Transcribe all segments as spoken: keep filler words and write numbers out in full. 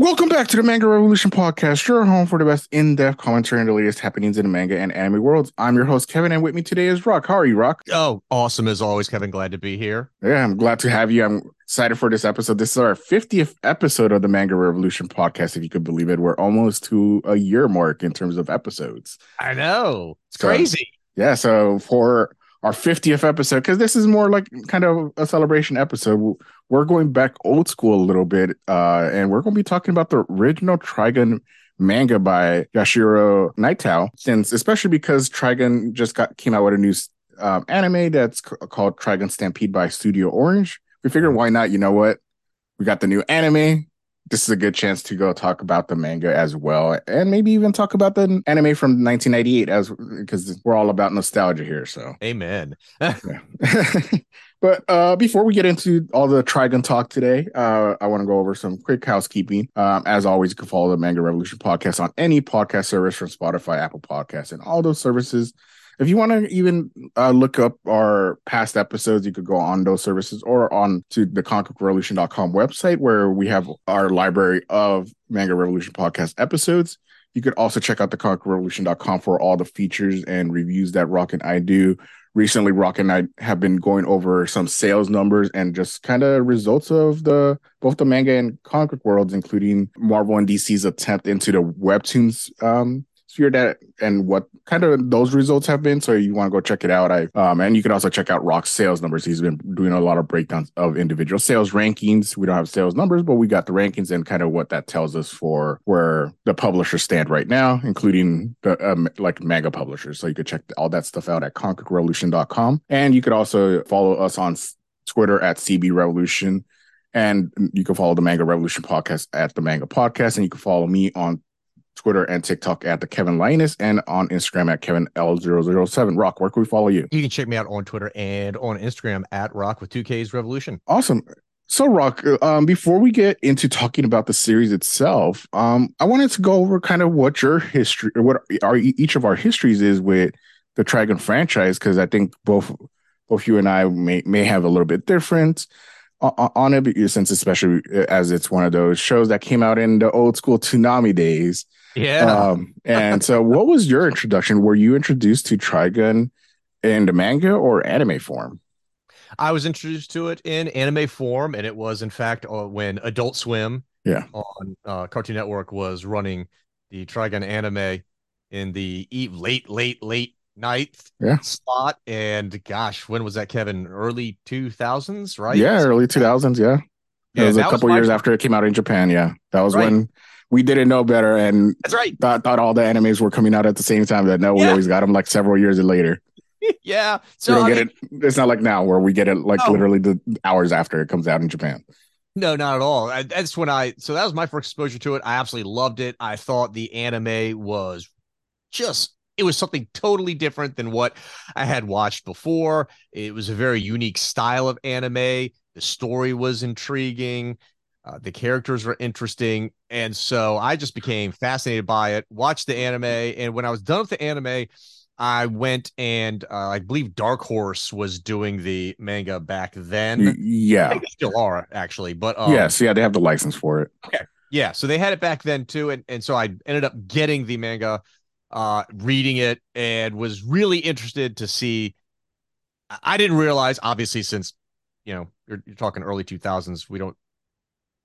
Welcome back to the Manga Revolution podcast, your home for the best in-depth commentary on the latest happenings in the manga and anime worlds. I'm your host, Kevin, and with me today is Rock. How are you, Rock? Oh, awesome as always, Kevin. Glad to be here. Yeah, I'm glad to have you. I'm excited for this episode. This is our fiftieth episode of the Manga Revolution podcast, if you could believe it. We're almost to a year mark in terms of episodes. I know. It's so crazy. Yeah, so for our fiftieth episode, because this is more like kind of a celebration episode, we're going back old school a little bit, uh, and we're going to be talking about the original Trigun manga by Yoshiro Naito, since especially because Trigun just got came out with a new um, anime that's c- called Trigun Stampede by Studio Orange. We figured, why not? You know what? We got the new anime. This is a good chance to go talk about the manga as well, and maybe even talk about the anime from nineteen ninety-eight, as because we're all about nostalgia here. So, amen. But uh, before we get into all the Trigun talk today, uh, I want to go over some quick housekeeping. Um, as always, you can follow the Manga Revolution podcast on any podcast service from Spotify, Apple Podcasts, and all those services. If you want to even uh, look up our past episodes, you could go on those services or on to the Conquer Revolution dot com website, where we have our library of Manga Revolution podcast episodes. You could also check out the Conquer Revolution dot com for all the features and reviews that Rock and I do. Recently, Rock and I have been going over some sales numbers and just kind of results of the both the manga and comic worlds, including Marvel and D C's attempt into the webtoons um sphere, that and what kind of those results have been. So you want to go check it out. I um and you can also check out Rock's sales numbers. He's been doing a lot of breakdowns of individual sales rankings. We don't have sales numbers, but we got the rankings and kind of what that tells us for where the publishers stand right now, including the um, like manga publishers. So you could check all that stuff out at Conquer Revolution dot com, and you could also follow us on Twitter at C B Revolution, and you can follow the Manga Revolution podcast at the Manga Podcast, and you can follow me on Twitter and TikTok at the Kevin Linus, and on Instagram at Kevin L zero zero seven. Rock, where can we follow you? You can check me out on Twitter and on Instagram at Rock with two K's Revolution. Awesome. So Rock, um, before we get into talking about the series itself, um, I wanted to go over kind of what your history, or what our, each of our histories is with the Trigun franchise, because I think both both you and I may may have a little bit different on it, since especially as it's one of those shows that came out in the old school Toonami days. Yeah. Um, and so what was your introduction? Were you introduced to Trigun in the manga or anime form? I was introduced to it in anime form, and it was, in fact, uh, when Adult Swim yeah. on uh, Cartoon Network was running the Trigun anime in the eve- late, late, late ninth yeah. spot. And gosh, when was that, Kevin? Early two thousands, right? Yeah, early two thousands, yeah. yeah it was a couple was years my- after it came out in Japan, yeah. That was right. when... We didn't know better, and that's right. Thought, thought all the animes were coming out at the same time. That no, we yeah. always got them like several years later. yeah, so we don't I get mean, it. It's not like now where we get it like no. literally the hours after it comes out in Japan. No, not at all. I, that's when I. So that was my first exposure to it. I absolutely loved it. I thought the anime was just. It was something totally different than what I had watched before. It was a very unique style of anime. The story was intriguing. Uh, the characters were interesting, and so I just became fascinated by it, watched the anime, and when I was done with the anime, I went and uh, I believe Dark Horse was doing the manga back then. Yeah. I think they still are, actually. But um, yes, yeah, they have the license for it. Okay. Yeah, so they had it back then, too, and, and so I ended up getting the manga, uh, reading it, and was really interested to see. I didn't realize, obviously, since, you know, you're, you're talking early two thousands, we don't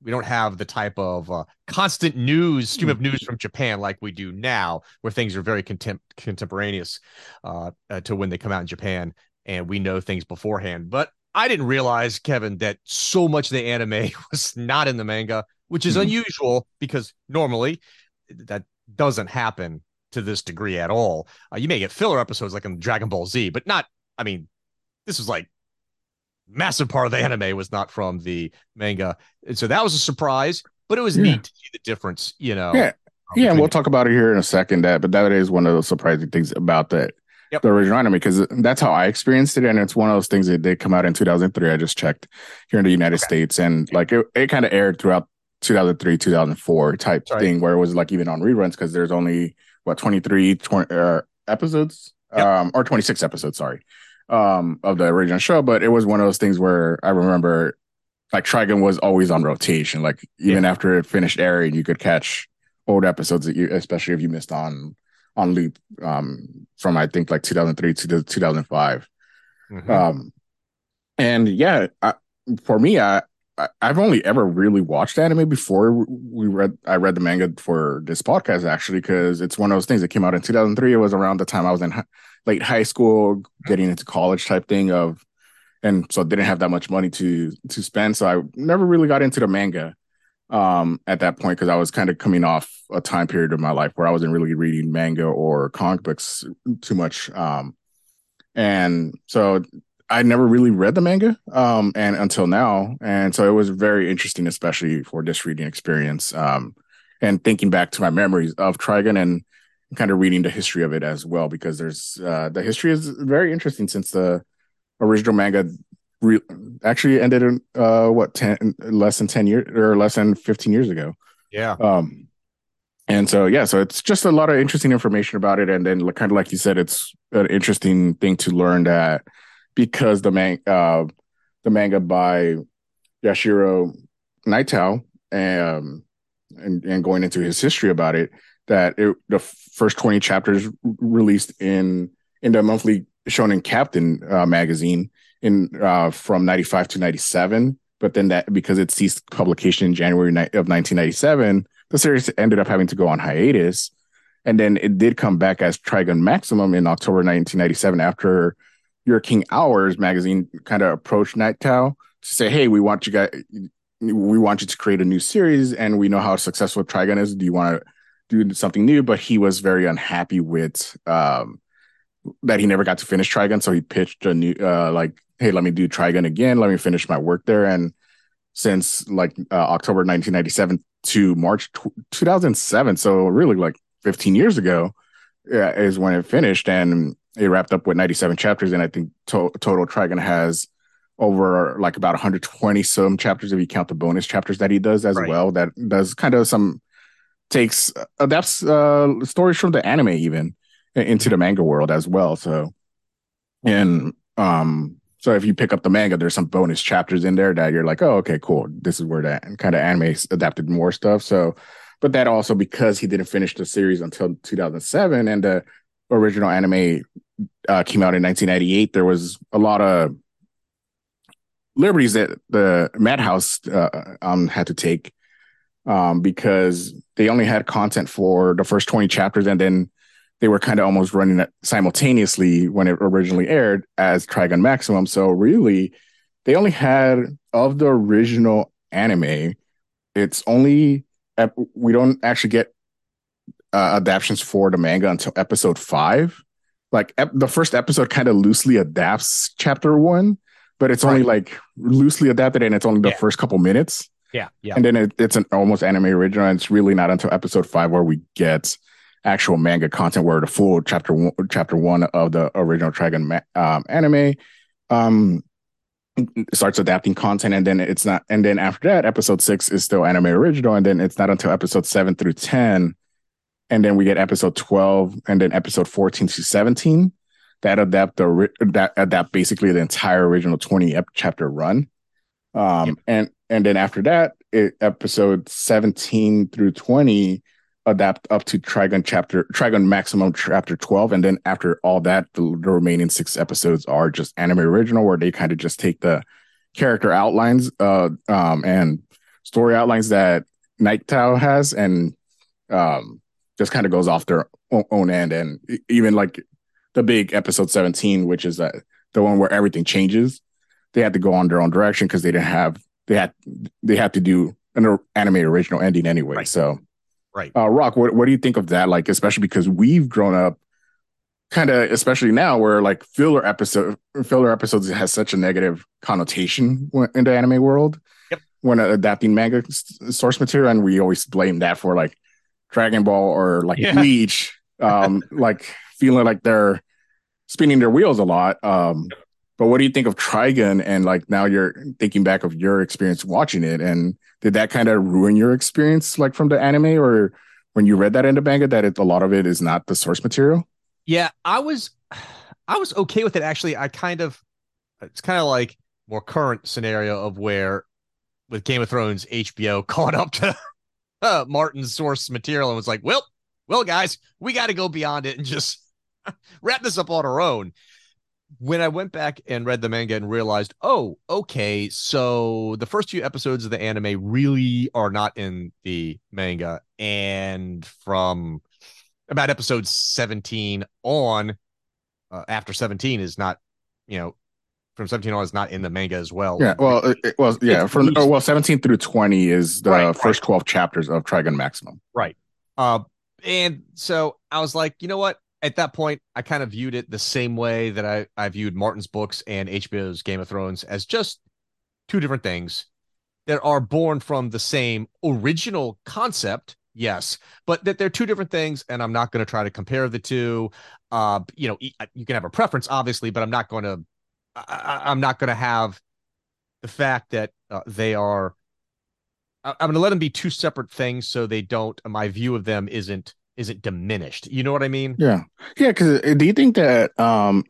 We don't have the type of uh, constant news, stream of news from Japan like we do now, where things are very contem- contemporaneous uh, uh, to when they come out in Japan, and we know things beforehand. But I didn't realize, Kevin, that so much of the anime was not in the manga, which is mm-hmm. unusual because normally that doesn't happen to this degree at all. Uh, you may get filler episodes like in Dragon Ball Z, but not, I mean, this was like, massive part of the anime was not from the manga, and so that was a surprise, but it was yeah. neat to see the difference, you know. Yeah, yeah, and we'll talk about it here in a second, that but that is one of those surprising things about that yep. the original anime, because that's how I experienced it, and it's one of those things that did come out in two thousand three. I just checked here in the United okay. States, and like it, it kind of aired throughout two thousand three, two thousand four type Sorry. thing, where it was like even on reruns, because there's only what twenty-three twenty, uh, episodes yep. um or twenty-six episodes, sorry. um of the original show. But it was one of those things where I remember like Trigun was always on rotation. Like even yeah. after it finished airing, you could catch old episodes that you, especially if you missed on on loop um, from I think like two thousand three to two thousand five. Mm-hmm. Um, and yeah, I, for me, I, I I've only ever really watched anime before we read. I read the manga for this podcast actually because it's one of those things that came out in two thousand three. It was around the time I was in hi- late high school, getting into college type thing of, and so didn't have that much money to to spend. So I never really got into the manga um at that point because I was kind of coming off a time period of my life where I wasn't really reading manga or comic books too much, um and so I never really read the manga um and until now. And so it was very interesting, especially for this reading experience, um and thinking back to my memories of Trigun and kind of reading the history of it as well, because there's uh the history is very interesting since the original manga Re- actually ended in uh what ten less than ten years or less than fifteen years ago. Yeah. Um and so yeah, so it's just a lot of interesting information about it. And then kind of like you said, it's an interesting thing to learn that because the man uh the manga by Yoshiro Naito um and, and going into his history about it, that it, the first twenty chapters released in in the monthly Shonen Captain uh, magazine in uh from ninety-five to ninety-seven, but then that because it ceased publication in January ni- of nineteen ninety-seven, the series ended up having to go on hiatus, and then it did come back as Trigun Maximum in October nineteen ninety-seven after Your King Hours magazine kind of approached Naito to say, hey, we want you guys, we want you to create a new series, and we know how successful Trigun is. Do you want to do something new? But he was very unhappy with um that he never got to finish Trigun, so he pitched a new uh like, hey, let me do Trigun again. Let me finish my work there. And since like uh, October nineteen ninety-seven to March t- two thousand seven, so really like fifteen years ago, uh, is when it finished. And it wrapped up with ninety-seven chapters. And I think to- total Trigun has over like about one hundred twenty some chapters if you count the bonus chapters that he does as right. well. That does kind of some takes, adapts uh, stories from the anime even into the manga world as well. So, and um, so if you pick up the manga, there's some bonus chapters in there that you're like, oh, okay, cool. This is where that kind of anime adapted more stuff. So, but that also because he didn't finish the series until two thousand seven and the original anime uh, came out in nineteen ninety-eight, there was a lot of liberties that the Madhouse uh, um, had to take um, because they only had content for the first twenty chapters, and then they were kind of almost running simultaneously when it originally aired as Trigun Maximum. So really, they only had, of the original anime, it's only, we don't actually get uh, adaptations for the manga until episode five. Like ep- the first episode kind of loosely adapts chapter one, but it's right. only like loosely adapted, and it's only the yeah. first couple minutes. Yeah, yeah. And then it, it's an almost anime original, and it's really not until episode five where we get actual manga content, where the full chapter one, chapter one of the original Trigun um, anime um, starts adapting content, and then it's not. And then after that, episode six is still anime original, and then it's not until episode seven through ten, and then we get episode twelve, and then episode fourteen to seventeen that adapt the that adapt basically the entire original twenty chapter run, um, yep. and and then after that, it, episode seventeen through twenty. Adapt up to Trigun chapter Trigun Maximum chapter twelve, and then after all that, the, the remaining six episodes are just anime original, where they kind of just take the character outlines uh um and story outlines that Naito has, and um just kind of goes off their own, own end. And even like the big episode seventeen, which is uh, the one where everything changes, they had to go on their own direction because they didn't have they had they had to do an anime original ending anyway. Right. So. Right. Uh, Rock, what, what do you think of that? Like, especially because we've grown up kind of, especially now where like filler episode filler episodes has such a negative connotation in the anime world yep. when adapting manga source material. And we always blame that for like Dragon Ball or like yeah. Bleach, um, like feeling like they're spinning their wheels a lot. Um, but what do you think of Trigun? And like now you're thinking back of your experience watching it, and did that kind of ruin your experience, like from the anime, or when you read that in the manga, that it, a lot of it is not the source material? Yeah, I was, I was okay with it actually. I kind of, it's kind of like more current scenario of where with Game of Thrones, H B O caught up to uh, Martin's source material and was like, well, well, guys, we got to go beyond it and just wrap this up on our own. When I went back and read the manga and realized, oh, okay, so the first few episodes of the anime really are not in the manga. And from about episode seventeen on, uh, after seventeen is not, you know, from seventeen on is not in the manga as well. Yeah, well, it, it was, yeah, from oh, well, seventeen through twenty is the right, first right. twelve chapters of Trigun Maximum. Right. Uh, and so I was like, you know what? At that point, I kind of viewed it the same way that I, I viewed Martin's books and H B O's Game of Thrones, as just two different things that are born from the same original concept, yes, but that they're two different things, and I'm not going to try to compare the two. Uh, you know, you can have a preference, obviously, but I'm not going to I'm not going to have the fact that uh, they are I, I'm going to let them be two separate things so they don't my view of them isn't Is it diminished? You know what I mean? Yeah. Yeah. Because do you think that um,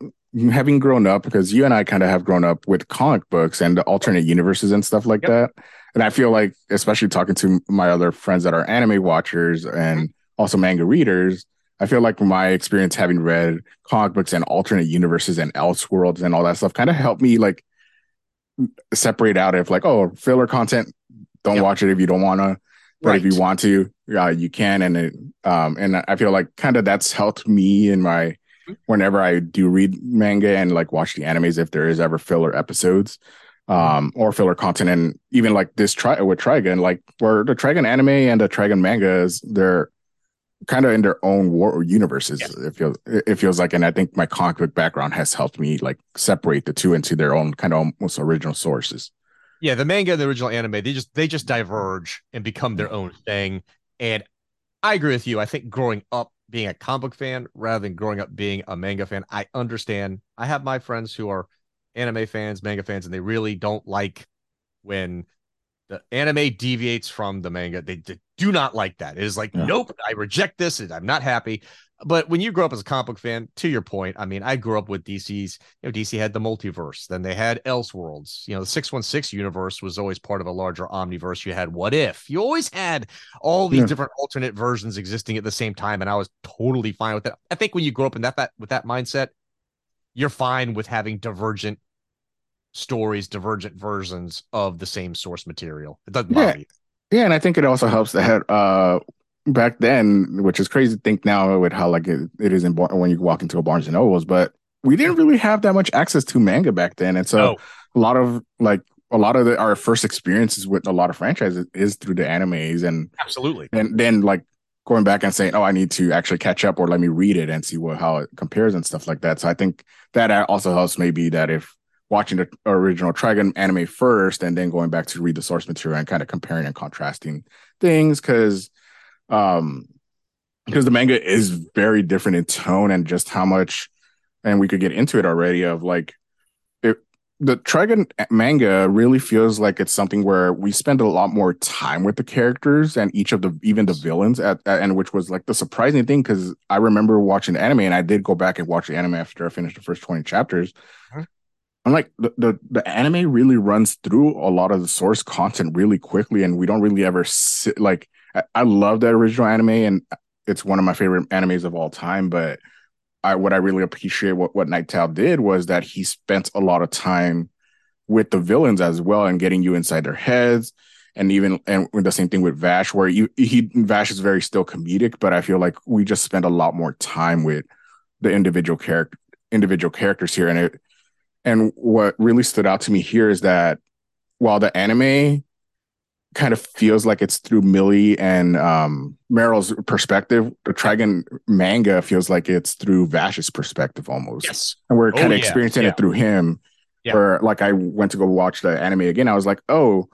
having grown up, because you and I kind of have grown up with comic books and the alternate universes and stuff like yep. that. And I feel like, especially talking to my other friends that are anime watchers and also manga readers, I feel like my experience having read comic books and alternate universes and Elseworlds and all that stuff kind of helped me like separate out if like, oh, filler content, don't yep. watch it if you don't want to. But right. if you want to, uh, you can. And it, um, and I feel like kind of that's helped me in my whenever I do read manga and like watch the animes, if there is ever filler episodes um, or filler content. And even like this tri- with Trigun, like where the Trigun anime and the Trigun mangas, they're kind of in their own war or universes. Yes. It feels it feels like. And I think my comic book background has helped me like separate the two into their own kind of almost original sources. Yeah, the manga and the original anime, they just they just diverge and become their own thing. And I agree with you. I think growing up being a comic book fan rather than growing up being a manga fan, I understand. I have my friends who are anime fans, manga fans, and they really don't like when the anime deviates from the manga. They, they do not like that. It is like, yeah. nope, I reject this. And I'm not happy. But when you grow up as a comic book fan, to your point, I mean, I grew up with D C's, you know, D C had the multiverse, then they had Elseworlds, you know, the six one six universe was always part of a larger omniverse. You had What If, you always had all these yeah. different alternate versions existing at the same time. And I was totally fine with that. I think when you grow up in that, that with that mindset, you're fine with having divergent stories, divergent versions of the same source material. It doesn't bother yeah. you. Yeah. And I think it also helps to have, uh, back then, which is crazy to think now with how like it, it is in bar- when you walk into a Barnes and Nobles, but we didn't really have that much access to manga back then. And so oh. a lot of like a lot of the, our first experiences with a lot of franchises is through the animes and absolutely. And then like going back and saying, oh, I need to actually catch up or let me read it and see what how it compares and stuff like that. So I think that also helps maybe that if watching the original Trigun anime first and then going back to read the source material and kind of comparing and contrasting things, because Um, because the manga is very different in tone and just how much, and we could get into it already. Of like, it, the Trigun manga really feels like it's something where we spend a lot more time with the characters and each of the even the villains at, at and which was like the surprising thing because I remember watching the anime and I did go back and watch the anime after I finished the first twenty chapters. Huh? I'm like the, the the anime really runs through a lot of the source content really quickly, and we don't really ever sit like. I love that original anime, and it's one of my favorite animes of all time. But I, what I really appreciate what, what Night Owl did was that he spent a lot of time with the villains as well and getting you inside their heads. And even and the same thing with Vash, where you, he Vash is very still comedic, but I feel like we just spend a lot more time with the individual character, individual characters here. And it, and what really stood out to me here is that while the anime kind of feels like it's through Millie and um, Meryl's perspective, the Trigun manga feels like it's through Vash's perspective almost. Yes. And we're kind oh, of experiencing yeah. it through him. Yeah. Where like I went to go watch the anime again. I was like, oh,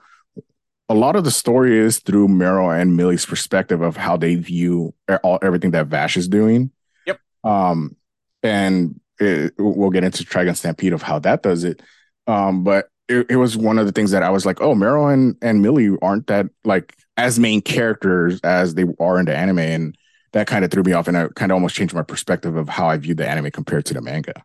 a lot of the story is through Meryl and Millie's perspective of how they view all everything that Vash is doing. Yep. Um, and it, we'll get into Trigun Stampede of how that does it. Um, but It, it was one of the things that I was like, oh, Meryl and, and Millie aren't that like as main characters as they are in the anime. And that kind of threw me off. And I kind of almost changed my perspective of how I viewed the anime compared to the manga.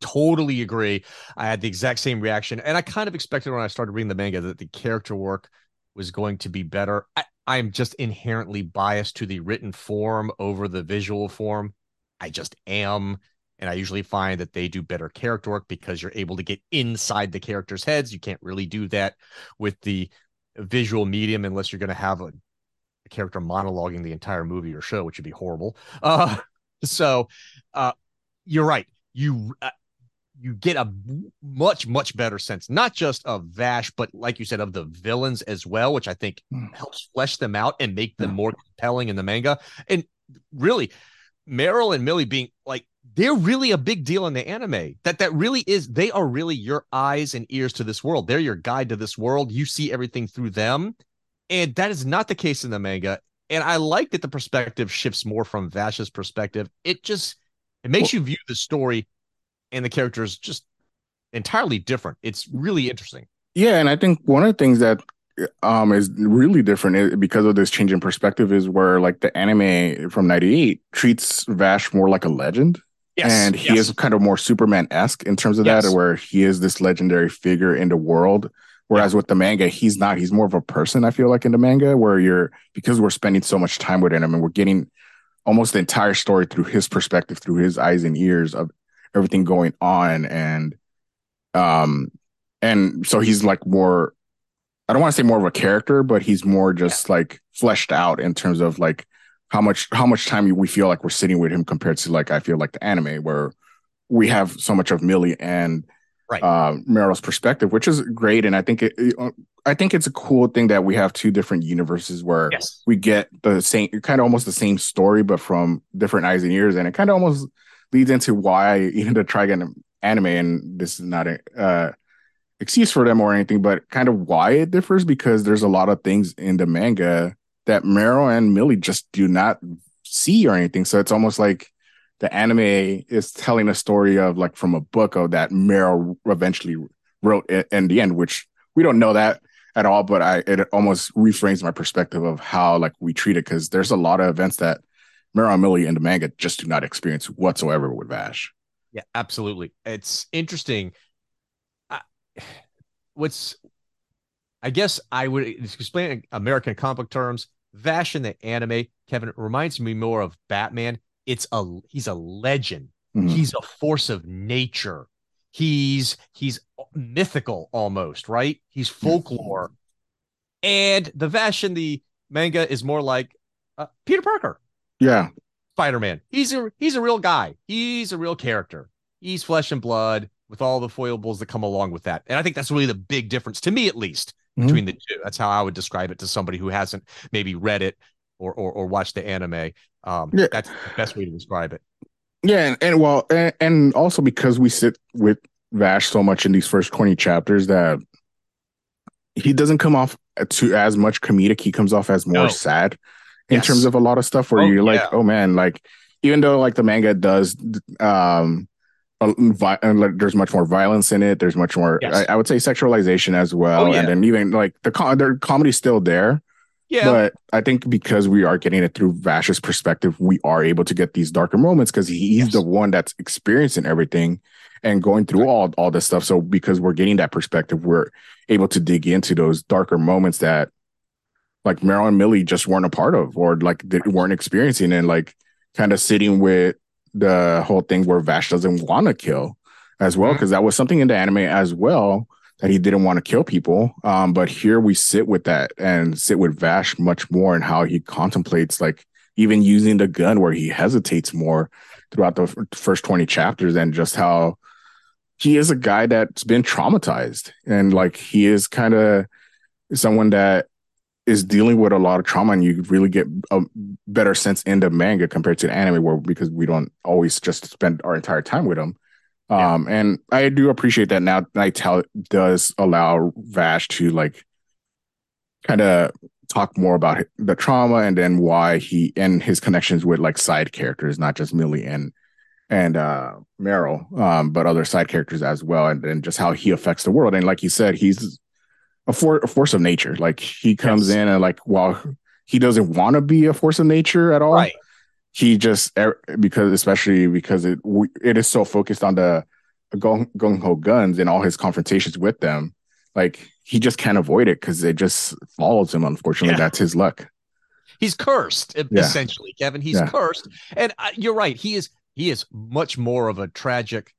totally agree. I had the exact same reaction, and I kind of expected when I started reading the manga that the character work was going to be better. I, I'm just inherently biased to the written form over the visual form. I just am. And I usually find that they do better character work because you're able to get inside the characters' heads. You can't really do that with the visual medium unless you're going to have a, a character monologuing the entire movie or show, which would be horrible. Uh, so uh, you're right. You uh, you get a much, much better sense, not just of Vash, but like you said, of the villains as well, which I think mm. helps flesh them out and make them more compelling in the manga. And really, Meryl and Millie being like, they're really a big deal in the anime. That that really is. They are really your eyes and ears to this world. They're your guide to this world. You see everything through them. And that is not the case in the manga. And I like that the perspective shifts more from Vash's perspective. It just it makes well, you view the story and the characters just entirely different. It's really interesting. Yeah, and I think one of the things that um is really different because of this change in perspective is where like the anime from ninety-eight treats Vash more like a legend. Yes, and he yes. is kind of more Superman-esque in terms of yes. that, where he is this legendary figure in the world. Whereas yeah. with the manga, he's not. He's more of a person, I feel like, in the manga, where you're, because we're spending so much time with him and we're getting almost the entire story through his perspective, through his eyes and ears of everything going on. And um, and so he's like more, I don't want to say more of a character, but he's more just yeah. like fleshed out in terms of like, How much how much time we feel like we're sitting with him compared to like I feel like the anime where we have so much of Millie and right. uh, Meryl's perspective, which is great. And I think it, it, I think it's a cool thing that we have two different universes where yes. we get the same kind of almost the same story, but from different eyes and ears. And it kind of almost leads into why even the Trigun anime, and this is not a uh, excuse for them or anything, but kind of why it differs, because there's a lot of things in the manga that Meryl and Millie just do not see or anything. So it's almost like the anime is telling a story of like from a book of that Meryl eventually wrote in the end, which we don't know that at all, but I, it almost reframes my perspective of how like we treat it. Cause there's a lot of events that Meryl and Millie in the manga just do not experience whatsoever with Vash. Yeah, absolutely. It's interesting. I, what's, I guess I would explain in American comic terms, Vash in the anime, Kevin, it reminds me more of Batman. It's a he's a legend. Mm-hmm. He's a force of nature. He's he's mythical almost, right? He's folklore. Mm-hmm. And the Vash in the manga is more like uh, Peter Parker. Yeah. Spider-Man. He's a he's a real guy. He's a real character. He's flesh and blood with all the foibles that come along with that. And I think that's really the big difference to me, at least, mm-hmm. between the two. That's how I would describe it to somebody who hasn't maybe read it or or, or watched the anime. Um, yeah. That's the best way to describe it. Yeah, and, and well, and, and also because we sit with Vash so much in these first twenty chapters that he doesn't come off to as much comedic. He comes off as more no. sad in yes. terms of a lot of stuff where oh, you're like, yeah. oh man, like even though like the manga does. Um, Uh, vi- there's much more violence in it. There's much more, yes. I, I would say, sexualization as well. Oh, yeah. And then even like the com- their comedy's still there. Yeah. But I think because we are getting it through Vash's perspective, we are able to get these darker moments because he's yes. the one that's experiencing everything and going through right. all all this stuff. So because we're getting that perspective, we're able to dig into those darker moments that like Meryl and Millie just weren't a part of, or like they weren't experiencing, and like kind of sitting with the whole thing where Vash doesn't want to kill as well, because mm-hmm. that was something in the anime as well, that he didn't want to kill people. Um, but here we sit with that and sit with Vash much more, and how he contemplates like even using the gun, where he hesitates more throughout the f- first twenty chapters, and just how he is a guy that's been traumatized, and like he is kind of someone that is dealing with a lot of trauma, and you really get a better sense in the manga compared to the anime, where because we don't always just spend our entire time with them. Yeah. Um, and I do appreciate that now Naito does allow Vash to like kind of talk more about the trauma, and then why he and his connections with like side characters, not just Millie and and uh, Meryl, um, but other side characters as well, and, and just how he affects the world. And like you said, he's A, for, a force of nature. Like he comes yes. in and like, while he doesn't want to be a force of nature at all, right. he just, because especially because it it is so focused on the Gung Ho Guns and all his confrontations with them, like he just can't avoid it because it just follows him. Unfortunately, yeah. That's his luck. He's cursed, yeah. essentially, Kevin. He's yeah. cursed, and uh, you're right. He is he is much more of a tragic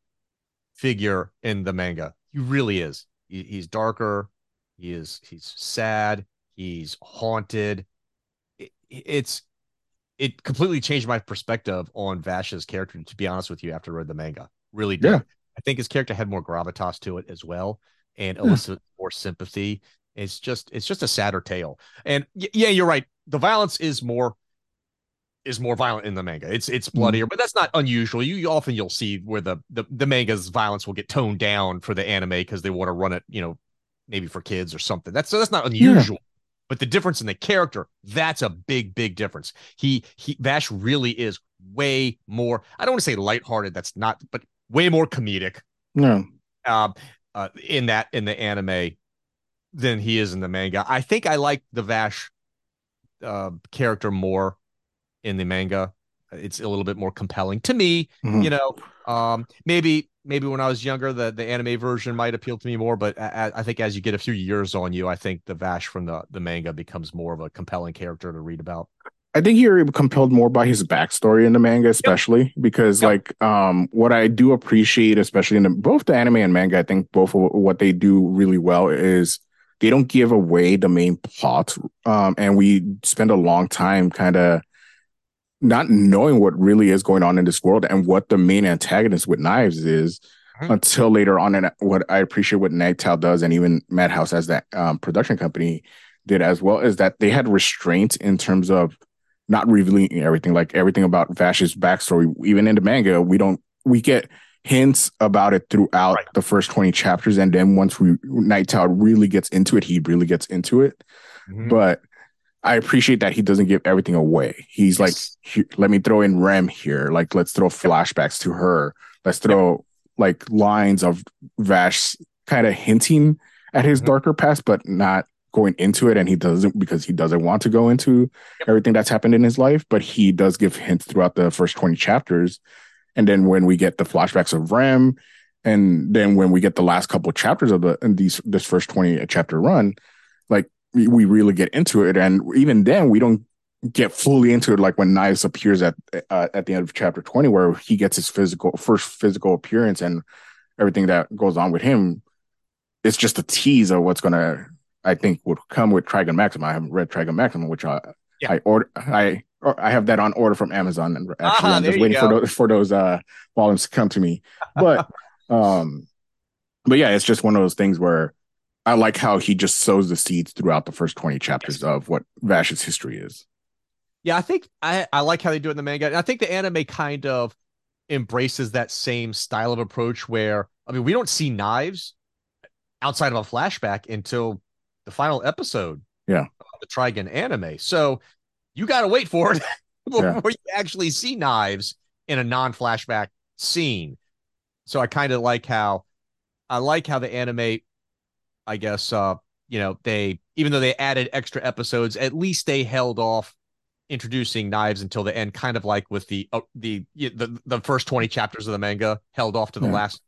figure in the manga. He really is. He, he's darker. He is. He's sad. He's haunted. It, it's. It completely changed my perspective on Vash's character, to be honest with you, after I read the manga. Really did. Yeah. I think his character had more gravitas to it as well, and elicited yeah. more sympathy. It's just it's just a sadder tale. And y- yeah, you're right. The violence is more is more violent in the manga. It's it's bloodier, mm-hmm. but that's not unusual. You, you often you'll see where the, the the manga's violence will get toned down for the anime because they want to run it, you know, maybe for kids or something. That's so that's not unusual. Yeah. But the difference in the character, that's a big, big difference. He, he, Vash really is way more, I don't want to say lighthearted, that's not, but way more comedic. No. Um, uh, in that, in the anime than he is in the manga. I think I like the Vash uh, character more in the manga. It's a little bit more compelling to me, mm-hmm. you know, um, maybe, maybe when I was younger, the, the anime version might appeal to me more, but I, I think as you get a few years on you, I think the Vash from the, the manga becomes more of a compelling character to read about. I think you're compelled more by his backstory in the manga, especially yep. because yep. like um, what I do appreciate, especially in the, both the anime and manga, I think both of what they do really well is they don't give away the main plot. Um, and we spend a long time kind of not knowing what really is going on in this world and what the main antagonist with Knives is mm-hmm. until later on. And what I appreciate what Nagtow does and even Madhouse as that um, production company did as well is that they had restraints in terms of not revealing everything, like everything about Vash's backstory. Even in the manga, we don't, we get hints about it throughout right. the first twenty chapters. And then once we Nagtow really gets into it, he really gets into it. Mm-hmm. But I appreciate that he doesn't give everything away. He's yes. like, let me throw in Rem here. Like, let's throw flashbacks to her. Let's throw yep. like lines of Vash kind of hinting at his mm-hmm. darker past, but not going into it. And he doesn't because he doesn't want to go into yep. everything that's happened in his life. But he does give hints throughout the first twenty chapters. And then when we get the flashbacks of Rem, and then when we get the last couple of chapters of the in these this first twenty chapter run, like, we really get into it. And even then we don't get fully into it. Like when Knives appears at, uh, at the end of chapter twenty, where he gets his physical first physical appearance and everything that goes on with him. It's just a tease of what's going to, I think would come with Trigun Maximum. I haven't read Trigun Maximum, which I, yeah. I order, I, I have that on order from Amazon. And actually, uh-huh, I'm just waiting for those, for those uh, volumes to come to me. But, um, but yeah, it's just one of those things where, I like how he just sows the seeds throughout the first twenty chapters of what Vash's history is. Yeah, I think I, I like how they do it in the manga. And I think the anime kind of embraces that same style of approach where, I mean, we don't see Knives outside of a flashback until the final episode yeah. of the Trigun anime. So you got to wait for it before yeah. you actually see Knives in a non-flashback scene. So I kind of like how, I like how the anime... I guess, uh, you know, they, even though they added extra episodes, at least they held off introducing Knives until the end, kind of like with the, uh, the, the, the first twenty chapters of the manga held off to the yeah. last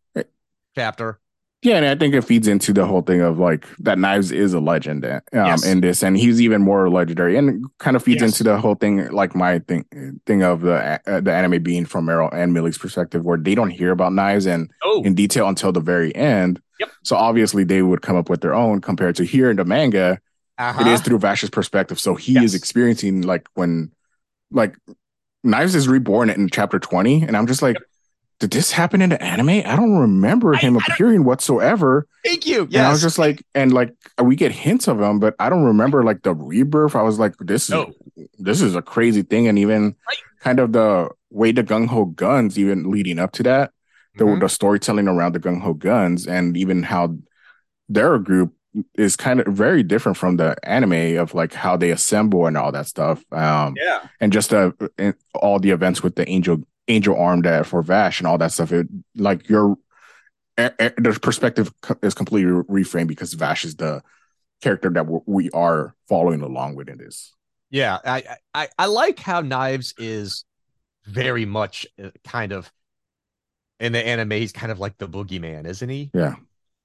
chapter. Yeah. And I think it feeds into the whole thing of like that Knives is a legend um, yes. in this, and he's even more legendary, and kind of feeds yes. into the whole thing. Like my thing, thing of the, uh, the anime being from Meryl and Millie's perspective, where they don't hear about Knives and oh. in detail until the very end. Yep. So obviously they would come up with their own compared to here in the manga. Uh-huh. It is through Vash's perspective. So he yes. is experiencing like when like Knives is reborn in chapter twenty. And I'm just like, yep. did this happen in the anime? I don't remember I, him I appearing whatsoever. Thank you. Yes. And I was just like, and like we get hints of him, but I don't remember like the rebirth. I was like, this no. is this is a crazy thing. And even right. kind of the way the Gung Ho Guns even leading up to that. The, mm-hmm. the storytelling around the Gung Ho Guns and even how their group is kind of very different from the anime of like how they assemble and all that stuff. Um, yeah. And just uh, and all the events with the angel angel arm that for Vash and all that stuff. It, like your er, er, the perspective is completely reframed because Vash is the character that w- we are following along with in this. Yeah, I, I I like how Knives is very much kind of in the anime, he's kind of like the boogeyman, isn't he? Yeah.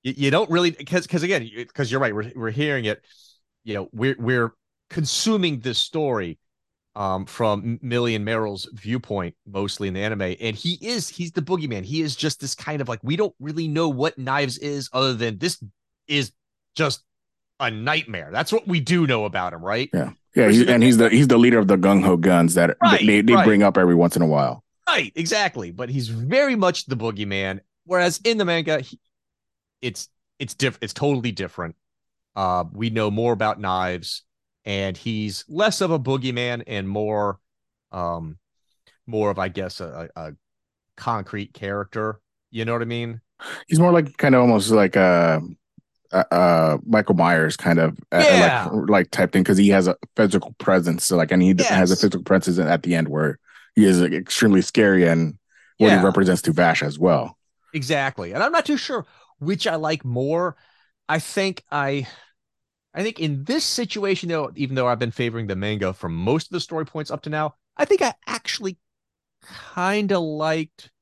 You, you don't really, because because again, because you're right, we're we're hearing it. You know, we're we're consuming this story um, from Millie and Meryl's viewpoint, mostly in the anime, and he is he's the boogeyman. He is just this kind of like, we don't really know what Knives is, other than this is just a nightmare. That's what we do know about him, right? Yeah, yeah, he, and he's the he's the leader of the Gung Ho Guns that right, they, they right. bring up every once in a while. Right, exactly. But he's very much the boogeyman, whereas in the manga, he, it's it's diff- it's totally different. Uh, we know more about Knives, and he's less of a boogeyman and more, um, more of I guess a, a concrete character. You know what I mean? He's more like kind of almost like a. Uh, Michael Myers kind of uh, yeah. like, like type thing, because he has a physical presence. So like, and he yes. has a physical presence at the end where he is like, extremely scary, and what yeah. he represents to Vash as well. Exactly, and I'm not too sure which I like more. I think I, I think in this situation though, even though I've been favoring the manga from most of the story points up to now, I think I actually kind of liked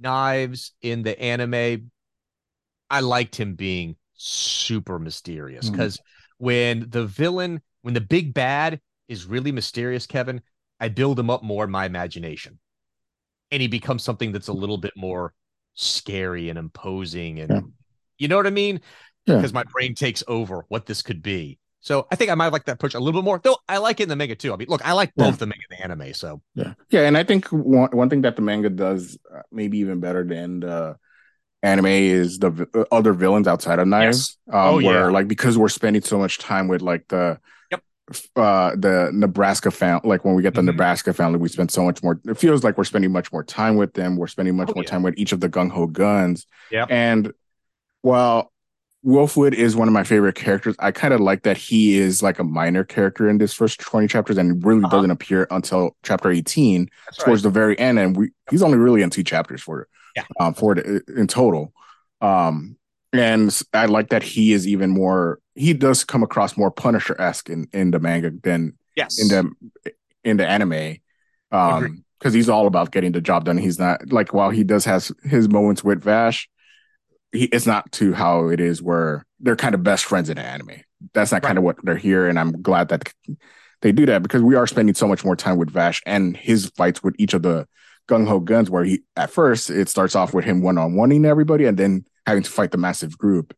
Knives in the anime. I liked him being super mysterious, because mm-hmm. when the villain, when the big bad is really mysterious, Kevin, I build him up more in my imagination, and he becomes something that's a little bit more scary and imposing, and yeah. you know what I mean? Yeah. Because my brain takes over what this could be. So I think I might like that approach a little bit more, though. I like it in the manga too. I mean, look, I like both yeah. the manga and the anime. So yeah, yeah, and I think one one thing that the manga does uh, maybe even better than the anime is the v- other villains outside of Knives. Yes. Um, oh, where yeah. like, because we're spending so much time with like the yep. uh, the Nebraska family, like when we get the mm-hmm. Nebraska family, we spend so much more. It feels like we're spending much more time with them. We're spending much oh, more yeah. time with each of the Gung Ho Guns. Yep. And while Wolfwood is one of my favorite characters, I kind of like that he is like a minor character in this first twenty chapters, and really uh-huh. doesn't appear until chapter eighteen That's towards right. the very end. And we he's only really in two chapters for it. Yeah. Um, for it in total, um, and I like that he is even more. He does come across more Punisher-esque in, in the manga than yes. in the in the anime, because um, he's all about getting the job done. He's not like, while he does has his moments with Vash, he, it's not to how it is where they're kind of best friends in the anime. That's not right. kind of what they're here, and I'm glad that they do that, because we are spending so much more time with Vash and his fights with each of the Gung Ho Guns, where he at first it starts off with him one-on-one-ing everybody and then having to fight the massive group.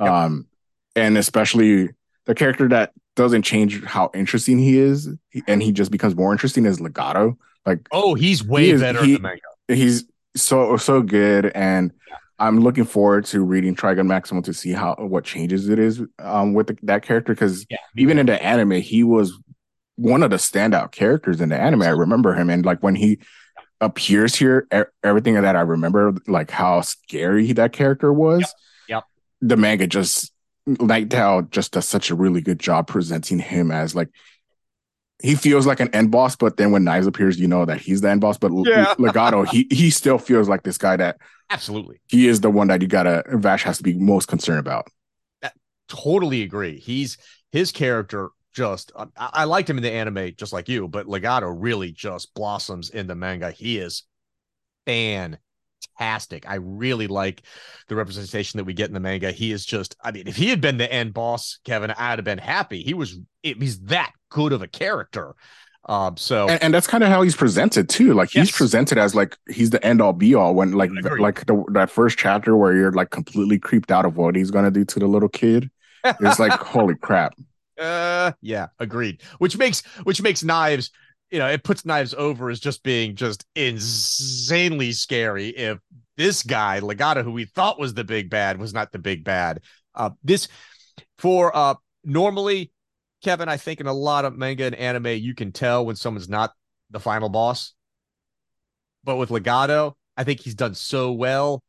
Yep. Um, and especially the character that doesn't change how interesting he is, and he just becomes more interesting, is Legato. Like, oh, he's way he is, better he, than manga. He's so so good, and yeah. I'm looking forward to reading Trigun Maximum to see how what changes it is um, with the, that character, because yeah, even in the anime, he was one of the standout characters in the anime. I remember him, and like when he appears here, er- everything that I remember, like how scary that character was. Yep. Yep. The manga just, Night Owl just does such a really good job presenting him as like, he feels like an end boss, but then when Knives appears, you know that he's the end boss. But yeah. Legato, he he still feels like this guy that absolutely he is the one that you gotta Vash has to be most concerned about. I totally agree. He's his character. Just, I, I liked him in the anime, just like you, but Legato really just blossoms in the manga. He is fantastic. I really like the representation that we get in the manga. He is just, I mean, if he had been the end boss, Kevin, I'd have been happy. He was, it, he's that good of a character. Um, so, and, and that's kind of how he's presented too. Like yes. he's presented as like he's the end all be all. When like like the, that first chapter where you're like completely creeped out of what he's gonna do to the little kid, it's like holy crap. Uh, yeah, agreed. Which makes which makes Knives, you know, it puts Knives over as just being just insanely scary. If this guy Legato, who we thought was the big bad, was not the big bad, uh, this for uh normally, Kevin, I think in a lot of manga and anime, you can tell when someone's not the final boss. But with Legato, I think he's done so well.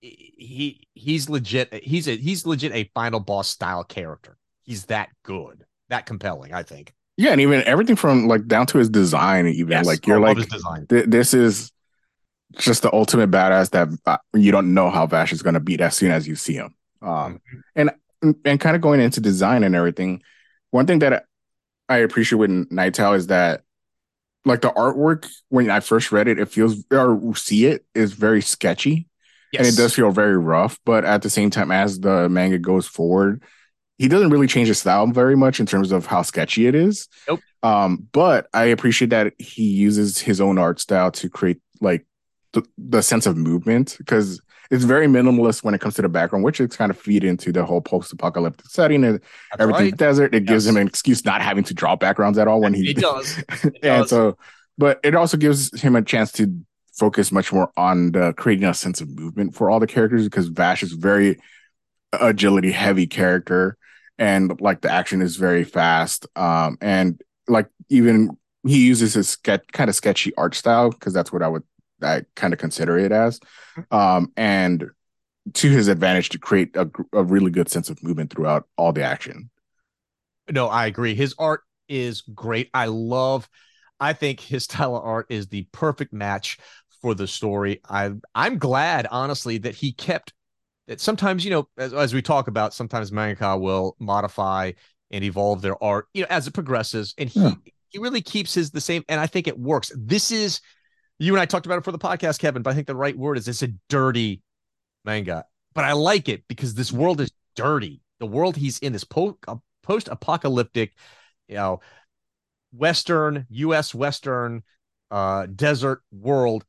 He he's legit. He's a, he's legit a final boss style character. He's that good, that compelling, I think. Yeah, and even everything from like down to his design, even yes, like you're like, th- this is just the ultimate badass that uh, you don't know how Vash is going to beat as soon as you see him. Um, mm-hmm. And and kind of going into design and everything, one thing that I appreciate with Night Owl is that like the artwork when I first read it, it feels or see it is very sketchy. Yes. And it does feel very rough, but at the same time, as the manga goes forward, he doesn't really change his style very much in terms of how sketchy it is. Nope. Um, but I appreciate that he uses his own art style to create like the, the sense of movement, because it's very minimalist when it comes to the background, which is kind of feed into the whole post-apocalyptic setting and That's everything's right. desert. It yes. gives him an excuse not having to draw backgrounds at all when he it does. It and does. So, but it also gives him a chance to focus much more on the, creating a sense of movement for all the characters, because Vash is very agility heavy character, and like the action is very fast. Um, and like even he uses his sketch, kind of sketchy art style, because that's what I would I kind of consider it as, um, and to his advantage to create a, a really good sense of movement throughout all the action. No, I agree. His art is great. I love, I think his style of art is the perfect match for the story. I, I'm glad, honestly, that he kept that. Sometimes, you know, as, as we talk about, sometimes mangaka will modify and evolve their art, you know, as it progresses. And he, yeah. he really keeps his the same. And I think it works. This is, you and I talked about it for the podcast, Kevin, but I think the right word is it's a dirty manga. But I like it because this world is dirty. The world he's in, this po- post-apocalyptic, you know, Western, U S Western uh, desert world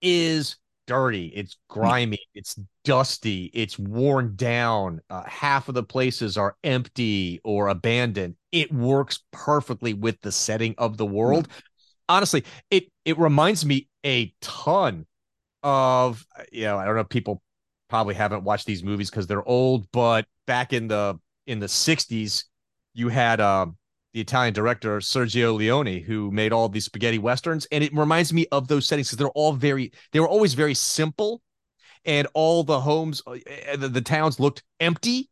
is dirty. It's grimy. It's dusty. It's worn down. Uh, half of the places are empty or abandoned. It works perfectly with the setting of the world. Honestly, it it reminds me a ton of, you know, I don't know, people probably haven't watched these movies because they're old, but back in the in the sixties, you had um, the Italian director Sergio Leone, who made all these spaghetti westerns, and it reminds me of those settings because they're all very, they were always very simple, and all the homes, the, the towns looked empty,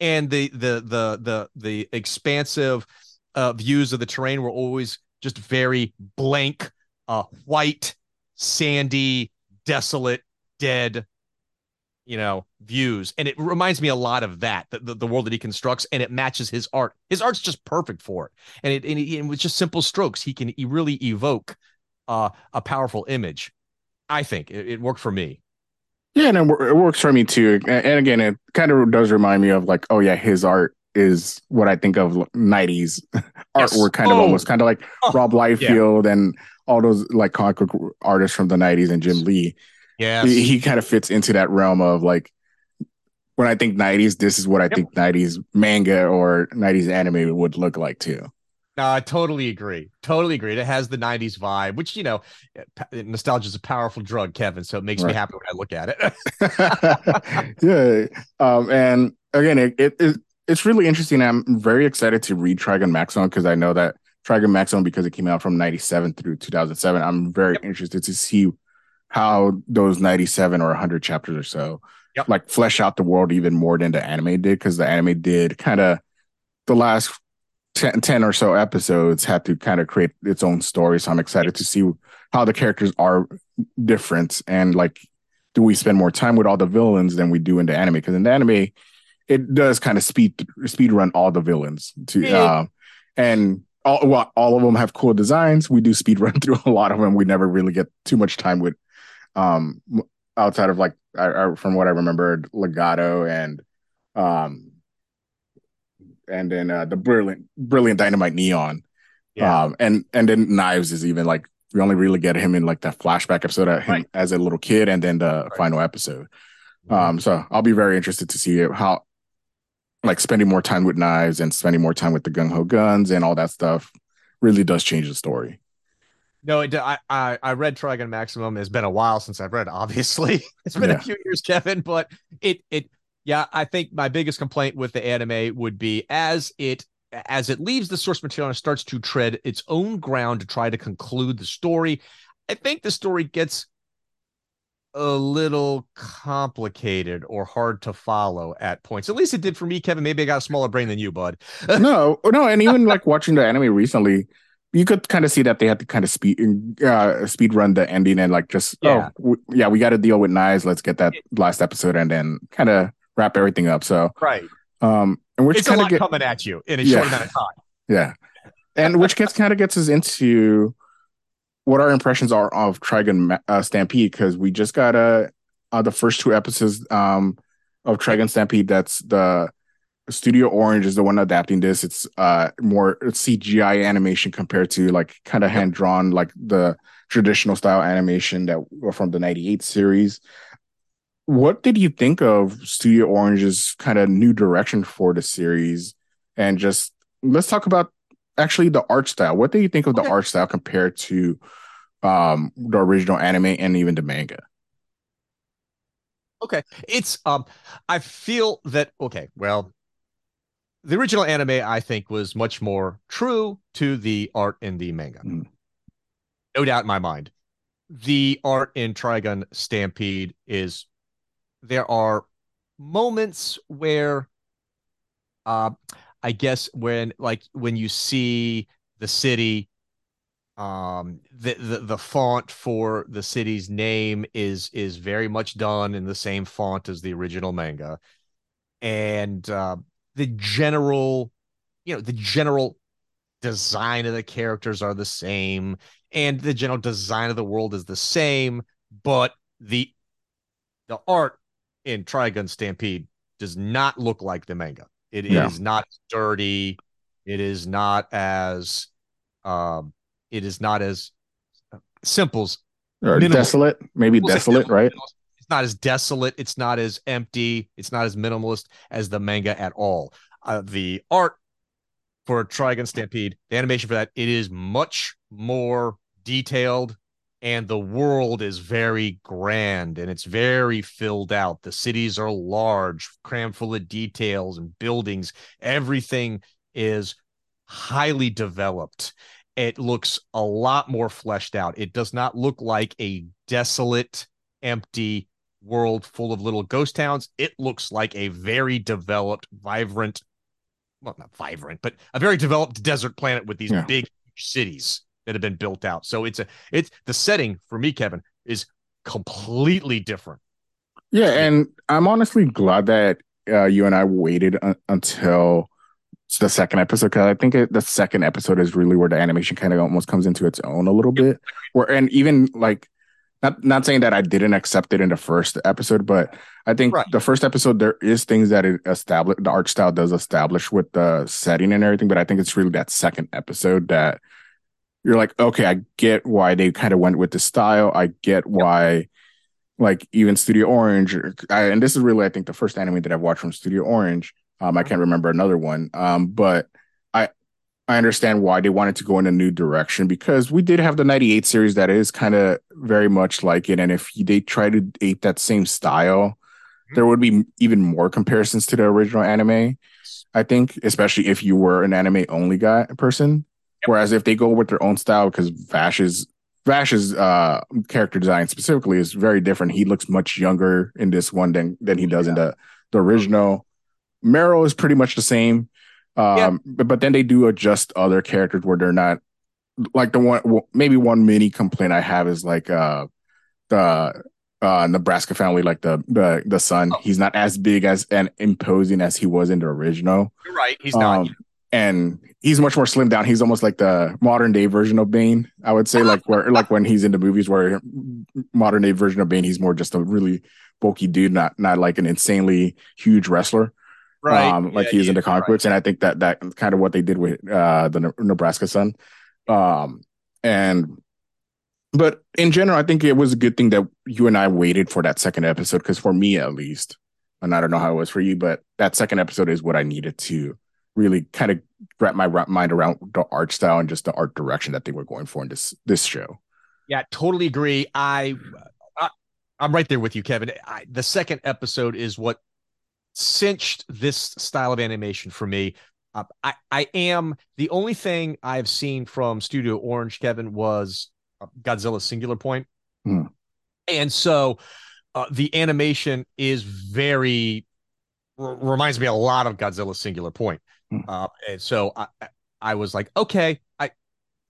and the the the the the expansive uh, views of the terrain were always just very blank, uh, white, sandy, desolate, dead, you know, views. And it reminds me a lot of that, the, the, the world that he constructs, and it matches his art. His art's just perfect for it. And it, and it, and with just simple strokes, he can really evoke uh, a powerful image. I think it, it worked for me. Yeah, and it works for me too. And again, it kind of does remind me of like, oh yeah, his art is what I think of nineties yes. artwork, kind oh. of almost kind of like oh. Rob Liefeld yeah. and all those like comic artists from the nineties and Jim Lee. Yeah, he, he kind of fits into that realm of like, when I think nineties, this is what I yep. think nineties manga or nineties anime would look like too. No, I totally agree. Totally agree. It has the nineties vibe, which, you know, nostalgia is a powerful drug, Kevin. So it makes right. me happy when I look at it. yeah. Um, and again, it, it, it it's really interesting. I'm very excited to read Trigun Maximum, because I know that Trigun Maximum, because it came out from ninety-seven through two thousand seven, I'm very yep. interested to see how those ninety-seven or one hundred chapters or so yep. like flesh out the world even more than the anime did, because the anime did kind of the last ten, ten or so episodes had to kind of create its own story. So I'm excited to see how the characters are different, and like, do we spend more time with all the villains than we do in the anime? Because in the anime, it does kind of speed speed run all the villains to, yeah. uh, and all well, all of them have cool designs. We do speed run through a lot of them. We never really get too much time with, um, outside of like I, I, from what I remembered, Legato and, um, and then uh, the brilliant brilliant Dynamite Neon, yeah. um, and and then Knives is even like we only really get him in like that flashback episode of him right. as a little kid, and then the right. final episode. Right. Um, so I'll be very interested to see how. Like spending more time with Knives and spending more time with the Gung Ho Guns and all that stuff really does change the story. No, it, I, I I read Trigun Maximum. It's been a while since I've read. Obviously, it's been yeah. a few years, Kevin. But it it yeah, I think my biggest complaint with the anime would be as it as it leaves the source material and starts to tread its own ground to try to conclude the story. I think the story gets a little complicated or hard to follow at points. At least it did for me, Kevin. Maybe I got a smaller brain than you, bud. no, no. And even like watching the anime recently, you could kind of see that they had to kind of speed, uh, speed run the ending and like just, yeah. oh, w- yeah, we got to deal with Knives. Let's get that last episode and then kind of wrap everything up. So, right. Um, and which it's a lot get, coming at you in a yeah. short amount of time. Yeah. And which gets kind of gets us into what our impressions are of Trigun uh, Stampede, because we just got uh, uh, the first two episodes um, of Trigun Stampede. That's the Studio Orange is the one adapting this. It's uh, more C G I animation compared to like kind of hand drawn, like the traditional style animation that from the ninety-eight series. What did you think of Studio Orange's kind of new direction for the series? And just let's talk about actually the art style. What do you think of the okay. art style compared to um, the original anime and even the manga? Okay. It's, um, I feel that, okay, well, the original anime, I think, was much more true to the art in the manga. Mm. No doubt in my mind. The art in Trigun Stampede is, there are moments where, uh, I guess when like when you see the city, um, the, the the font for the city's name is is very much done in the same font as the original manga, and uh, the general, you know, the general design of the characters are the same, and the general design of the world is the same, but the the art in Trigun Stampede does not look like the manga. It yeah. is not dirty. It is not as, um, it is not as simple, or minimal. desolate, maybe simple desolate, simple, right? Minimal. It's not as desolate. It's not as empty. It's not as minimalist as the manga at all. Uh, the art for Trigun Stampede, the animation for that, it is much more detailed, and the world is very grand, and it's very filled out. The cities are large, crammed full of details and buildings. Everything is highly developed. It looks a lot more fleshed out. It does not look like a desolate, empty world full of little ghost towns. It looks like a very developed, vibrant, well, not vibrant, but a very developed desert planet with these yeah. big cities that have been built out. So it's a it's the setting for me, Kevin, is completely different. Yeah, and I'm honestly glad that uh, you and I waited un- until the second episode, because I think it, the second episode is really where the animation kind of almost comes into its own a little bit. Where and even like not not saying that I didn't accept it in the first episode, but I think right. the first episode there is things that it established, the art style does establish with the setting and everything, but I think it's really that second episode that you're like, okay, I get why they kind of went with the style. I get why, like, even Studio Orange, I, and this is really, I think, the first anime that I've watched from Studio Orange. Um, I can't remember another one, um, but I I understand why they wanted to go in a new direction, because we did have the ninety-eight series that is kind of very much like it, and if they try to ape that same style, mm-hmm. there would be even more comparisons to the original anime, I think, especially if you were an anime-only guy person. Whereas if they go with their own style, because Vash's Vash's uh, character design specifically is very different. He looks much younger in this one than than he does yeah. in the, the original. Meryl is pretty much the same, um, yeah. but, but then they do adjust other characters where they're not like the one. Well, maybe one mini complaint I have is like uh, the uh, Nebraska family, like the the the son. Oh. He's not as big as and imposing as he was in the original. You're right, he's um, not. And he's much more slimmed down. He's almost like the modern day version of Bane, I would say. Like where, like when he's in the movies, where modern day version of Bane, he's more just a really bulky dude, not not like an insanely huge wrestler, right? Um, like yeah, he is yeah, in the comic books, right. And I think that that kind of what they did with uh, the Nebraska Sun, um, and but in general, I think it was a good thing that you and I waited for that second episode, because for me at least, and I don't know how it was for you, but that second episode is what I needed to really kind of wrap my mind around the art style and just the art direction that they were going for in this this show. Yeah, totally agree. I, I I'm right there with you, Kevin. I, the second episode is what cinched this style of animation for me. Uh, I I am the only thing I've seen from Studio Orange, Kevin, was Godzilla Singular Point, hmm. and so uh, the animation is very r- reminds me a lot of Godzilla Singular Point. Uh, and so I, I was like, okay, I,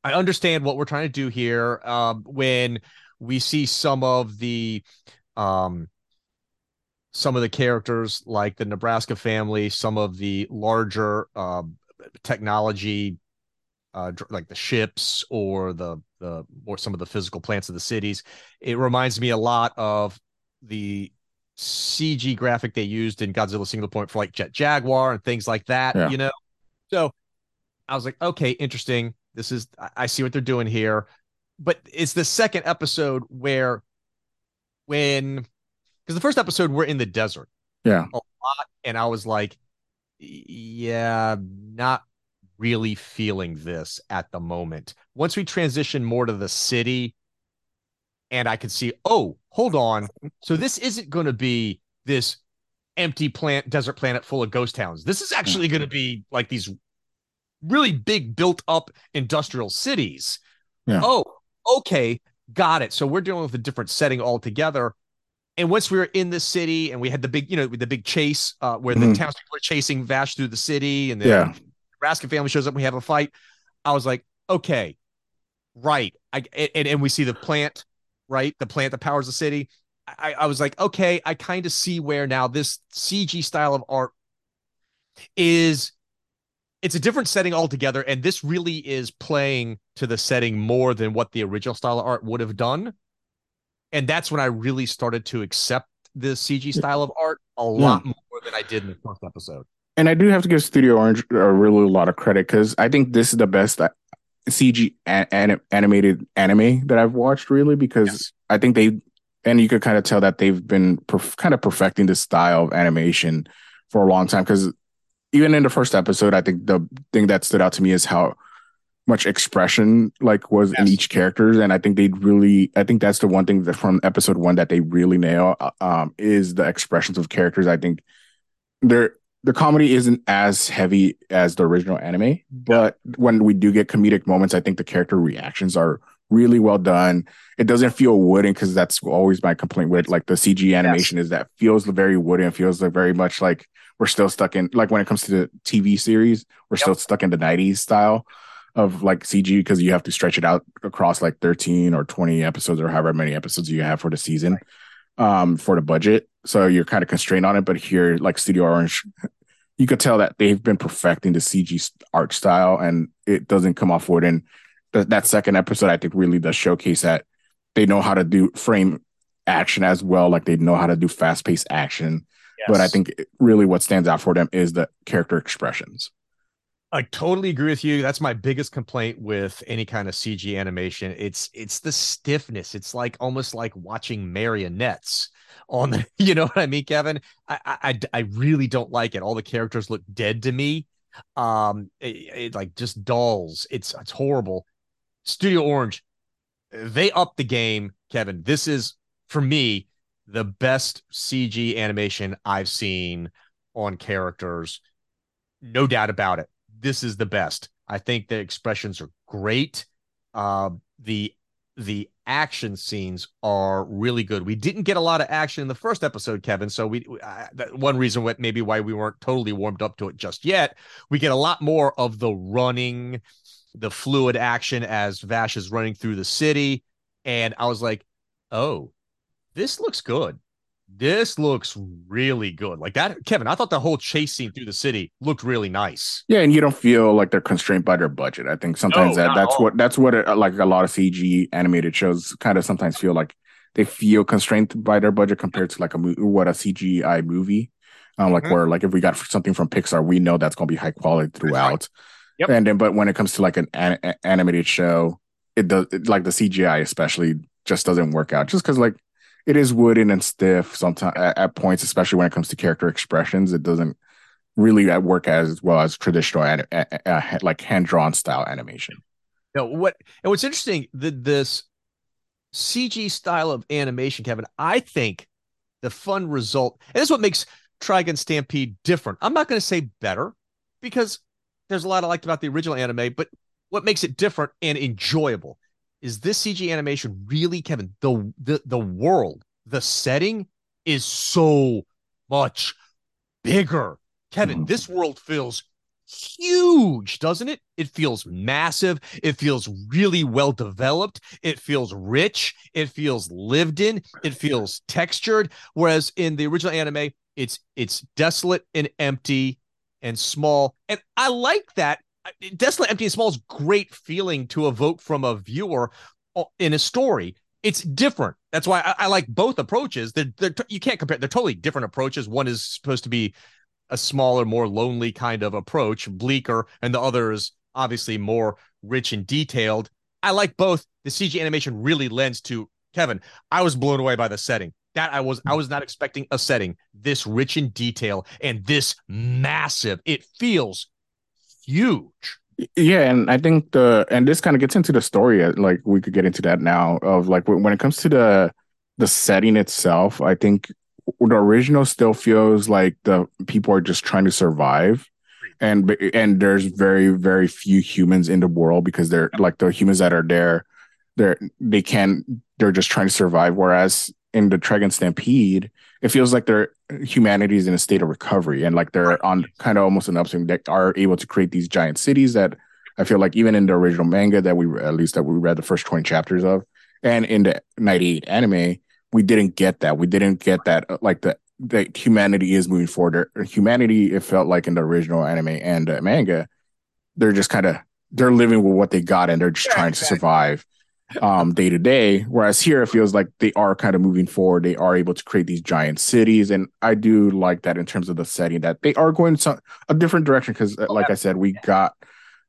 I understand what we're trying to do here. Um, when we see some of the, um, some of the characters like the Nebraska family, some of the larger um, technology uh, like the ships or the the or some of the physical plants of the cities. It reminds me a lot of the C G graphic they used in Godzilla Singular Point for like Jet Jaguar and things like that. Yeah. You know, so I was like, okay, interesting. This is, I see what they're doing here. But it's the second episode where, when, because the first episode we're in the desert, yeah, a lot, and I was like, yeah, not really feeling this at the moment. Once we transition more to the city, and I could see, oh, hold on, so this isn't going to be this empty plant desert planet full of ghost towns. This is actually going to be like these really big built up industrial cities. Yeah. Oh, okay. Got it. So we're dealing with a different setting altogether. And once we were in the city and we had the big, you know, the big chase uh, where mm-hmm. the townspeople are chasing Vash through the city and the yeah. Nebraska family shows up and we have a fight. I was like, okay, right. I, and, and we see the plant, right? The plant that powers the city. I, I was like, okay, I kind of see where now this C G style of art is. It's a different setting altogether, and this really is playing to the setting more than what the original style of art would have done. And that's when I really started to accept the C G style of art a lot yeah. more than I did in the first episode. And I do have to give Studio Orange a really lot of credit, because I think this is the best C G an- animated anime that I've watched, really, because yes. I think they, and you could kind of tell that they've been perf- kind of perfecting this style of animation for a long time, because even in the first episode, I think the thing that stood out to me is how much expression like was yes. in each character. And I think they'd really, I think that's the one thing that from episode one that they really nail um, is the expressions of characters. I think their the comedy isn't as heavy as the original anime, but when we do get comedic moments, I think the character reactions are really well done. It doesn't feel wooden, because that's always my complaint with like the C G animation yes. is that feels very wooden, feels very much like we're still stuck in, like when it comes to the T V series, we're yep. still stuck in the nineties style of like C G, because you have to stretch it out across like thirteen or twenty episodes or however many episodes you have for the season right. um, for the budget. So you're kind of constrained on it. But here, like Studio Orange, you could tell that they've been perfecting the C G art style and it doesn't come off wooden. That second episode, I think, really does showcase that they know how to do frame action as well. Like, they know how to do fast-paced action. Yes. But I think really what stands out for them is the character expressions. I totally agree with you. That's my biggest complaint with any kind of C G animation. It's it's the stiffness. It's like almost like watching marionettes on the, you know what I mean, Kevin? I I, I really don't like it. All the characters look dead to me. Um, it, it, like just dolls. It's it's horrible. Studio Orange, they upped the game, Kevin. This is, for me, the best C G animation I've seen on characters. No doubt about it. This is the best. I think the expressions are great. Uh, the the action scenes are really good. We didn't get a lot of action in the first episode, Kevin. So we uh, that one reason what maybe why we weren't totally warmed up to it just yet. We get a lot more of the running, the fluid action as Vash is running through the city. And I was like, oh, this looks good. This looks really good. Like that, Kevin, I thought the whole chase scene through the city looked really nice. Yeah. And you don't feel like they're constrained by their budget. I think sometimes no, that, that's what, that's what it, like a lot of C G animated shows kind of sometimes feel like they feel constrained by their budget compared to like a movie, what a C G I movie. Um, like mm-hmm. where, like if we got something from Pixar, we know that's going to be high quality throughout. Yep. And then, but when it comes to like an, an, an animated show, it does it, like the C G I especially just doesn't work out just because like it is wooden and stiff sometimes at, at points, especially when it comes to character expressions. It doesn't really work as well as traditional anim, a, a, a, like hand drawn style animation. No, what and what's interesting that this C G style of animation, Kevin, I think the fun result, and this is what makes Trigun Stampede different. I'm not going to say better because there's a lot I liked about the original anime, but what makes it different and enjoyable is this C G animation really, Kevin, the, the, the world, the setting is so much bigger. Kevin, this world feels huge, doesn't it? It feels massive. It feels really well developed. It feels rich. It feels lived in. It feels textured. Whereas in the original anime, it's, it's desolate and empty and small. And I like that. Desolate Empty and Small is great feeling to evoke from a viewer in a story. It's different. That's why I, I like both approaches. They're, they're, you can't compare. They're totally different approaches. One is supposed to be a smaller, more lonely kind of approach, bleaker, and the other is obviously more rich and detailed. I like both. The C G animation really lends to Kevin. I was blown away by the setting. That I was I was not expecting a setting this rich in detail and this massive. It feels huge. Yeah, and I think the and this kind of gets into the story. Like we could get into that now. Of like when it comes to the the setting itself, I think the original still feels like the people are just trying to survive, and and there's very very few humans in the world because they're like the humans that are there, they're they can't they're just trying to survive. Whereas in the Trigun Stampede, it feels like their humanity is in a state of recovery and like they're on kind of almost an upswing. They are able to create these giant cities that I feel like even in the original manga that we at least that we read the first twenty chapters of, and in the ninety-eight anime, we didn't get that. We didn't get that like the that humanity is moving forward. Humanity, it felt like in the original anime and uh, manga, they're just kind of they're living with what they got and they're just yeah, trying exactly. to survive. Um, day to day, whereas here it feels like they are kind of moving forward. They are able to create these giant cities, and I do like that in terms of the setting that they are going some a different direction. Because, like I said, we got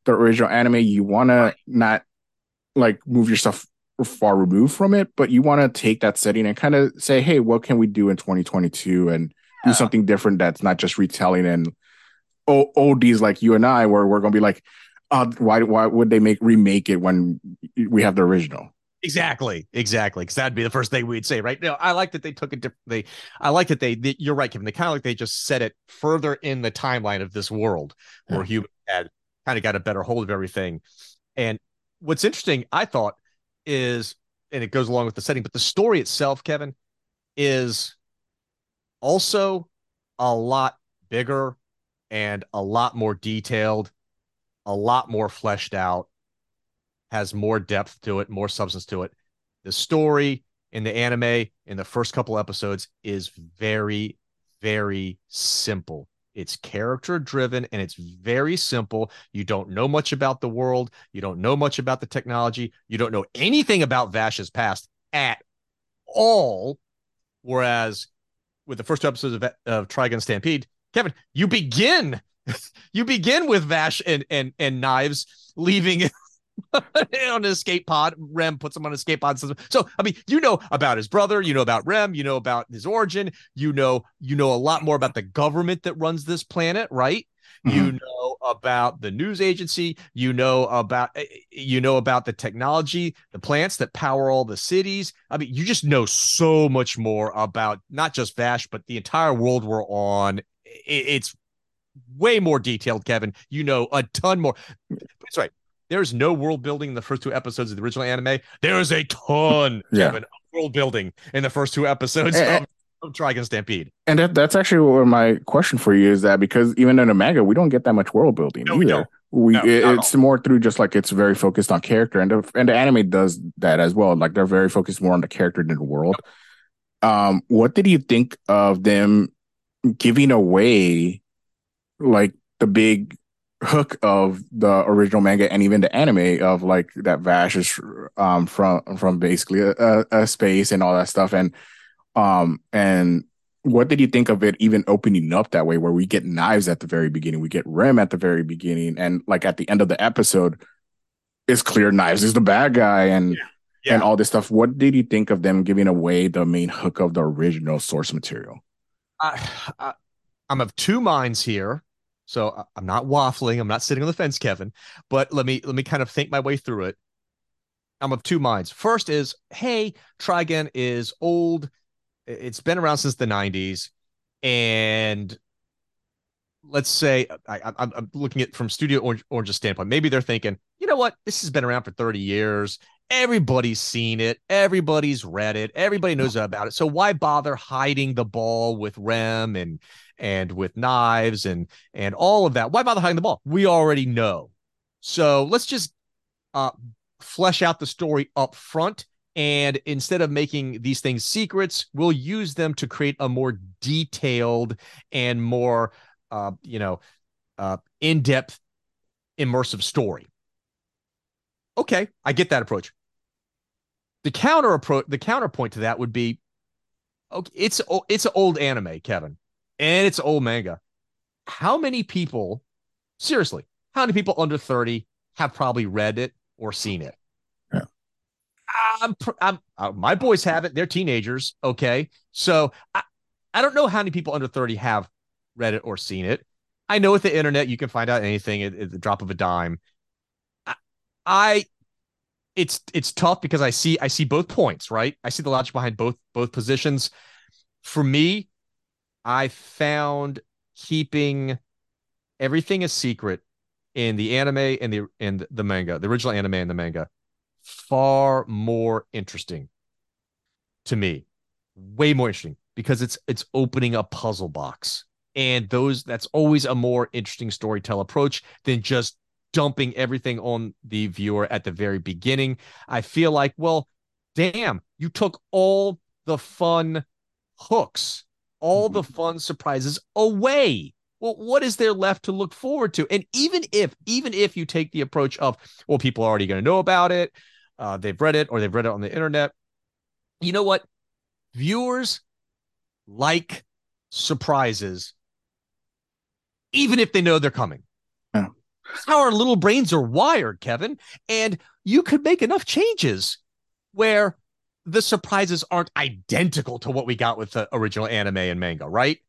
the original anime. You want to not like move yourself far removed from it, but you want to take that setting and kind of say, "Hey, what can we do in twenty twenty-two and do something different that's not just retelling and oldies like you and I, where we're going to be like." Uh, why why would they make remake it when we have the original? Exactly, exactly. Because that'd be the first thing we'd say, right? No, I like that they took it differently. I like that they, they you're right, Kevin. They kind of like they just set it further in the timeline of this world where yeah. humans had kind of got a better hold of everything. And what's interesting, I thought, is, and it goes along with the setting, but the story itself, Kevin, is also a lot bigger and a lot more detailed. A lot more fleshed out, has more depth to it, more substance to it. The story in the anime in the first couple episodes is very, very simple. It's character driven and it's very simple. You don't know much about the world. You don't know much about the technology. You don't know anything about Vash's past at all. Whereas with the first two episodes of, of Trigun Stampede, Kevin, you begin You begin with Vash and and and Knives leaving on an escape pod. Rem puts him on an escape pod. So, I mean, you know about his brother. You know about Rem. You know about his origin. You know you know a lot more about the government that runs this planet, right? Mm-hmm. You know about the news agency. You know about you know about the technology, the plants that power all the cities. I mean, you just know so much more about not just Vash, but the entire world we're on. It's way more detailed, Kevin. You know a ton more. That's right. There's no world building in the first two episodes of the original anime. There is a ton, yeah. Kevin, of world building in the first two episodes and, of, of Trigun Stampede. And that, that's actually what my question for you is that because even in a manga, we don't get that much world building. No, either. we don't. We no, it, it's all. more through just like it's very focused on character, and the, and the anime does that as well. Like they're very focused more on the character than the world. No. Um, what did you think of them giving away? Like the big hook of the original manga and even the anime of like that Vash is um from from basically a, a space and all that stuff, and um and what did you think of it even opening up that way where we get Knives at the very beginning, we get Rem at the very beginning, and like at the end of the episode it's clear Knives is the bad guy and yeah. Yeah. and all this stuff. What did you think of them giving away the main hook of the original source material? I, I, I'm of two minds here. So I'm not waffling. I'm not sitting on the fence, Kevin, but let me let me kind of think my way through it. I'm of two minds. First is, hey, Trigun is old. It's been around since the nineties. And let's say I, I, I'm looking at from Studio Orange, Orange's standpoint. Maybe they're thinking, you know what? This has been around for thirty years. Everybody's seen it. Everybody's read it. Everybody knows about it. So why bother hiding the ball with Rem and and with Knives and and all of that? Why bother hiding the ball? We already know. So let's just uh, flesh out the story up front. And instead of making these things secrets, we'll use them to create a more detailed and more, uh, you know, uh, in-depth immersive story. Okay, I get that approach. The counter approach, the counterpoint to that would be, okay, it's it's old anime, Kevin, and it's old manga. How many people, seriously, how many people under thirty have probably read it or seen it? Yeah. I'm, I'm, I'm, my boys haven't. They're teenagers. Okay, so I, I don't know how many people under thirty have read it or seen it. I know with the internet you can find out anything at, at the drop of a dime. I, it's it's tough because I see I see both points, right? I see the logic behind both both positions. For me, I found keeping everything a secret in the anime and the and the manga, the original anime and the manga, far more interesting to me, way more interesting because it's it's opening a puzzle box, and those that's always a more interesting storytell approach than just dumping everything on the viewer at the very beginning. I feel like, well, damn, you took all the fun hooks, all the fun surprises away. Well, what is there left to look forward to? And even if, even if you take the approach of, well, people are already going to know about it, uh, they've read it, or they've read it on the internet. You know what? Viewers like surprises, even if they know they're coming. That's how our little brains are wired, Kevin. And you could make enough changes where the surprises aren't identical to what we got with the original anime and manga, right?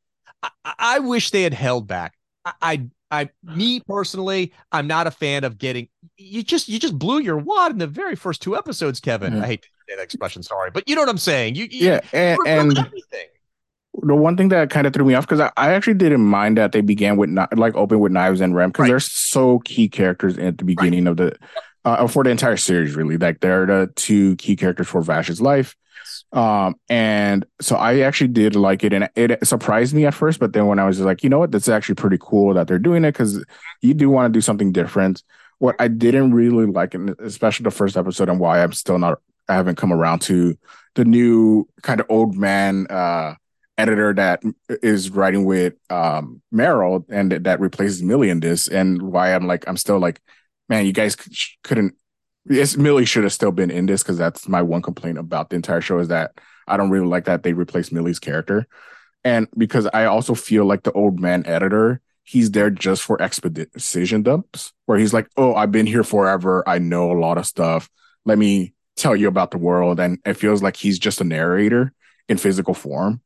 I, I wish they had held back. I, I, I, me personally, I'm not a fan of getting you just you just blew your wad in the very first two episodes, Kevin. Mm-hmm. I hate to say that expression, sorry, but you know what I'm saying. You, you yeah, and, and everything. The one thing that kind of threw me off, because I, I actually didn't mind that they began with not like open with Knives and Rem, because right. they're so key characters at the beginning right. of the uh, for the entire series, really. Like they're the two key characters for Vash's life, um, and so I actually did like it, and it surprised me at first. But then when I was just like, you know what, that's actually pretty cool that they're doing it because you do want to do something different. What I didn't really like, and especially the first episode, and why I'm still not, I haven't come around to the new kind of old man. Uh, editor that is writing with um Meryl and th- that replaces Millie in this, and why I'm like I'm still like, man, you guys c- couldn't yes Millie should have still been in this, because that's my one complaint about the entire show is that I don't really like that they replaced Millie's character. And because I also feel like the old man editor, he's there just for exposition dumps where he's like, oh, I've been here forever, I know a lot of stuff, let me tell you about the world. And it feels like he's just a narrator in physical form.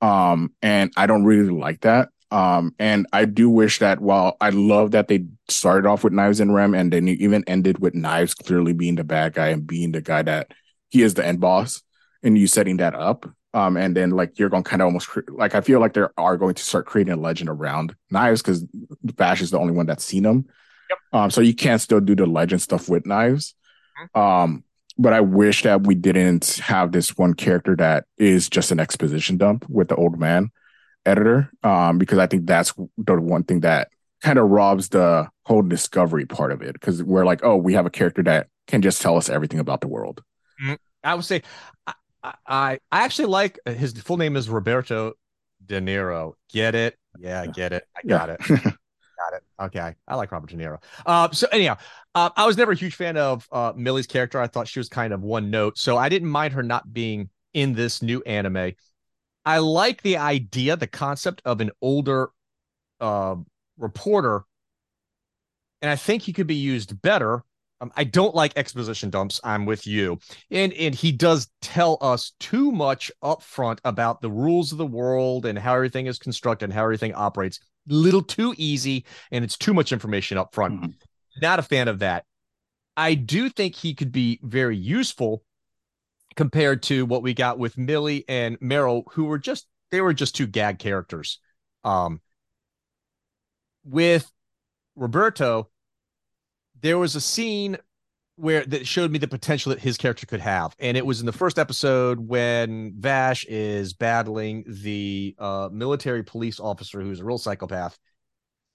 Um, and I don't really like that. Um, and I do wish that while I love that they started off with Knives and Rem, and then even ended with Knives clearly being the bad guy and being the guy that he is the end boss, and you setting that up. Um, and then like you're going to kind of almost like I feel like they are going to start creating a legend around Knives because Bash is the only one that's seen him. Yep. Um, so you can't still do the legend stuff with Knives. Mm-hmm. Um, But I wish that we didn't have this one character that is just an exposition dump with the old man editor, um, because I think that's the one thing that kind of robs the whole discovery part of it. Because we're like, oh, we have a character that can just tell us everything about the world. I would say I I, I actually like his full name is Roberto De Niro. Get it? Yeah, I get it. I got yeah. it. Got it. Okay. I like Robert De Niro. Uh, so anyhow, uh, I was never a huge fan of uh, Millie's character. I thought she was kind of one note. So I didn't mind her not being in this new anime. I like the idea, the concept of an older uh, reporter. And I think he could be used better. Um, I don't like exposition dumps. I'm with you. And, and he does tell us too much up front about the rules of the world and how everything is constructed and how everything operates. Little too easy, and it's too much information up front. Mm-hmm. Not a fan of that. I do think he could be very useful compared to what we got with Millie and Meryl, who were just they were just two gag characters. Um, with Roberto, there was a scene where that showed me the potential that his character could have, and it was in the first episode when Vash is battling the uh military police officer who's a real psychopath,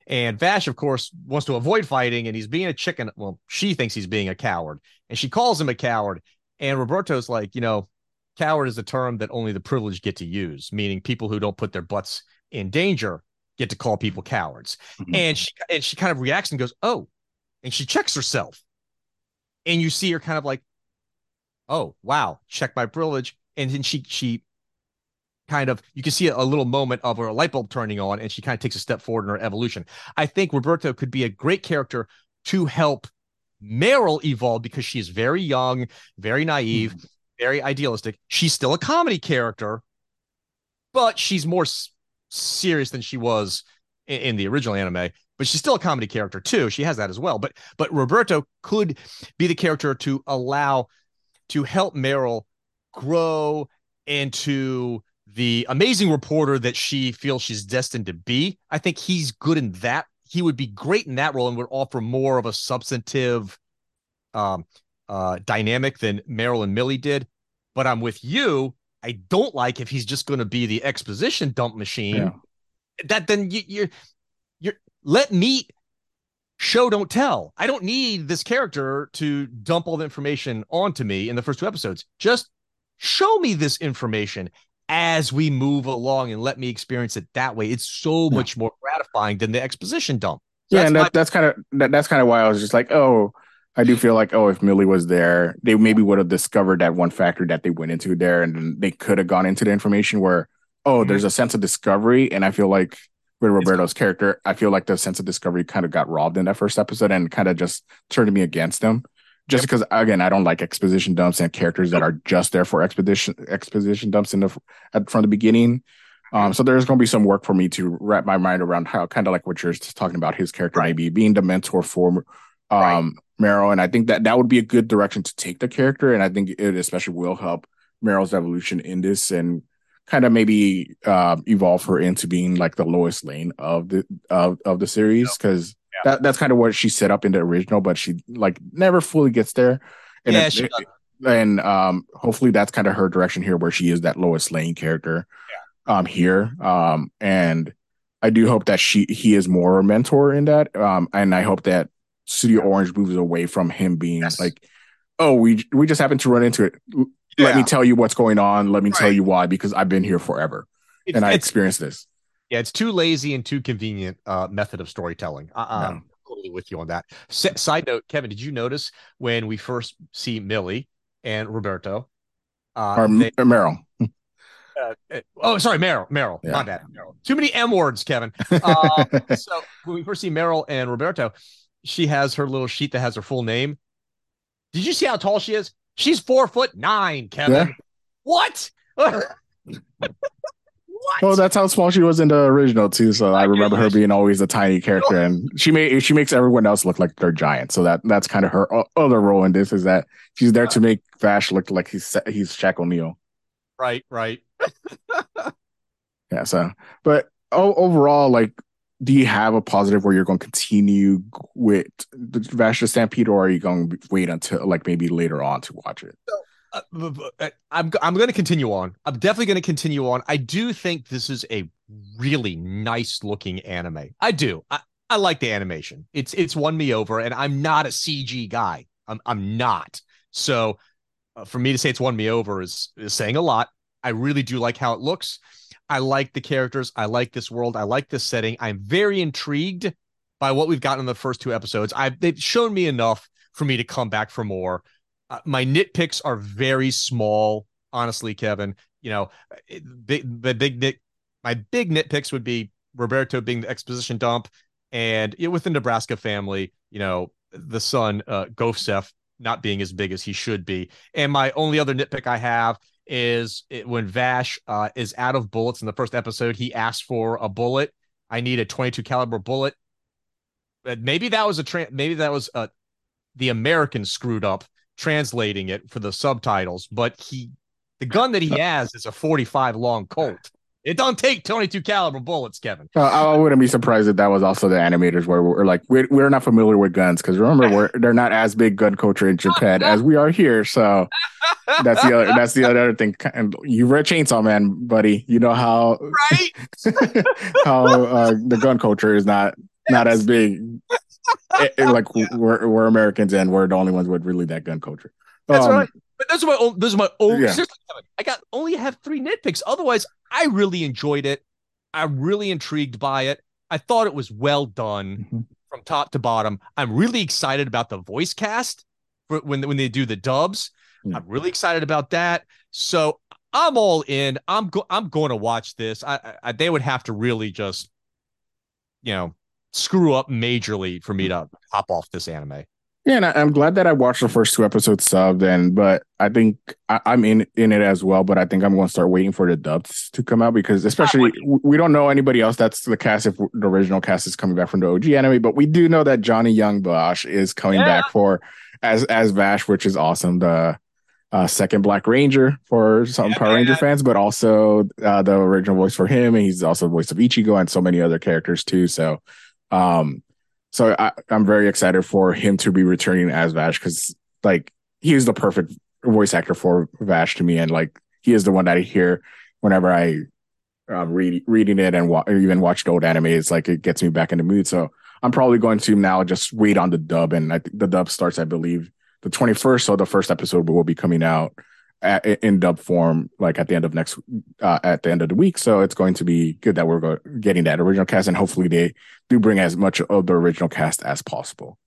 and Vash of course wants to avoid fighting, and he's being a chicken. Well, she thinks he's being a coward, and she calls him a coward, and Roberto's like, you know, coward is a term that only the privileged get to use, meaning people who don't put their butts in danger get to call people cowards. Mm-hmm. and she and she kind of reacts and goes, oh, and she checks herself. And you see her kind of like, oh, wow, check my privilege. And then she she kind of, you can see a, a little moment of her light bulb turning on, and she kind of takes a step forward in her evolution. I think Roberto could be a great character to help Meryl evolve, because she is very young, very naive, mm-hmm. very idealistic. She's still a comedy character, but she's more s- serious than she was in, in the original anime. But she's still a comedy character too. She has that as well. But but Roberto could be the character to allow, to help Meryl grow into the amazing reporter that she feels she's destined to be. I think he's good in that. He would be great in that role and would offer more of a substantive um, uh, dynamic than Meryl and Millie did. But I'm with you. I don't like if he's just going to be the exposition dump machine. Yeah. That then you, you're you're. Let me show, don't tell. I don't need this character to dump all the information onto me in the first two episodes. Just show me this information as we move along and let me experience it that way. It's so much more gratifying than the exposition dump. So yeah, that's and that, my- that's kind of that, that's kind of why I was just like, oh, I do feel like, oh, if Millie was there, they maybe would have discovered that one factor that they went into there, and they could have gone into the information where, oh, there's a sense of discovery, and I feel like with Roberto's character, I feel like the sense of discovery kind of got robbed in that first episode and kind of just turned me against them. Just yep. because, again, I don't like exposition dumps and characters that are just there for exposition exposition dumps in the from the beginning. Um, so there's going to be some work for me to wrap my mind around how, kind of like what you're talking about, his character right. maybe being the mentor for um, right. Meryl. And I think that that would be a good direction to take the character. And I think it especially will help Meryl's evolution in this, and kind of maybe uh, evolve her into being like the Lois Lane of the of, of the series, because yeah. that, that's kind of what she set up in the original, but she like never fully gets there. And yeah, if, she does. And um, hopefully that's kind of her direction here, where she is that Lois Lane character yeah. um, here. Um, and I do hope that she he is more a mentor in that. Um, and I hope that Studio Orange moves away from him being yes. like, oh, we we just happened to run into it. Let yeah. me tell you what's going on. Let me right. tell you why, because I've been here forever it's, and I experienced this. Yeah, it's too lazy and too convenient uh, method of storytelling. Uh, no. I'm totally with you on that. S- side note, Kevin, did you notice when we first see Millie and Roberto? Uh, or, they, or Meryl. Uh, oh, sorry, Meryl. Meryl. Yeah. My bad. Meryl. Too many M words, Kevin. Uh, so when we first see Meryl and Roberto, she has her little sheet that has her full name. Did you see how tall she is? She's four foot nine, Kevin. Yeah. What? what? Well, that's how small she was in the original too. So I, I remember her being always a tiny character, and she made she makes everyone else look like they're giant. So that that's kind of her other role in this, is that she's there to make Vash look like he's he's Shaq O'Neal. Right, right. yeah. So, but overall, like, do you have a positive where you're going to continue with the Vash the Stampede, or are you going to wait until like maybe later on to watch it? So, uh, I'm I'm going to continue on. I'm definitely going to continue on. I do think this is a really nice looking anime. I do. I, I like the animation. It's it's won me over, and I'm not a C G guy. I'm I'm not. So uh, for me to say it's won me over is, is saying a lot. I really do like how it looks. I like the characters. I like this world. I like this setting. I'm very intrigued by what we've gotten in the first two episodes. I've, they've shown me enough for me to come back for more. Uh, my nitpicks are very small, honestly, Kevin. You know, big, the big nit, my big nitpicks would be Roberto being the exposition dump, and you know, with the Nebraska family, you know, the son uh, Gofsef not being as big as he should be. And my only other nitpick I have is it, when Vash uh, is out of bullets in the first episode, he asked for a bullet. I need a twenty-two caliber bullet. But maybe that was a tra- maybe that was a, the American screwed up translating it for the subtitles. But he, the gun that he has is a forty-five long Colt. It don't take twenty-two caliber bullets, Kevin. Uh, I wouldn't be surprised if that was also the animators where we're like, we're, we're not familiar with guns, because remember, we're they're not as big gun culture in Japan as we are here. So that's the other that's the other thing. And you were a Chainsaw Man, buddy. You know how right? how uh, the gun culture is not not as big. It, it, like we're we're Americans, and we're the only ones with really that gun culture. That's um, right. But those are my own, those are my own. Yeah. Seriously, I got only have three nitpicks. Otherwise, I really enjoyed it. I'm really intrigued by it. I thought it was well done. Mm-hmm. from top to bottom. I'm really excited about the voice cast for when, when they do the dubs. Mm. I'm really excited about that. So I'm all in. I'm go- I'm going to watch this. I, I they would have to really just, you know, screw up majorly for me to hop off this anime. Yeah, and I, I'm glad that I watched the first two episodes subbed, and but I think I, I'm in, in it as well. But I think I'm going to start waiting for the dubs to come out, because especially we don't know anybody else that's the cast, if the original cast is coming back from the O G anime. But we do know that Johnny Young Vash is coming yeah. back for as as Vash, which is awesome. The uh, second Black Ranger for some yeah, Power Ranger yeah. fans, but also uh, the original voice for him, and he's also the voice of Ichigo and so many other characters too. So. um So I, I'm very excited for him to be returning as Vash, because like he is the perfect voice actor for Vash to me, and like he is the one that I hear whenever I uh, read reading it and wa- or even watched old anime. It's like it gets me back in the mood. So I'm probably going to now just wait on the dub, and I think the dub starts, I believe, the twenty-first. So the first episode will be coming out at, in dub form, like at the end of next uh, at the end of the week. So it's going to be good that we're go- getting that original cast, and hopefully they do bring as much of the original cast as possible.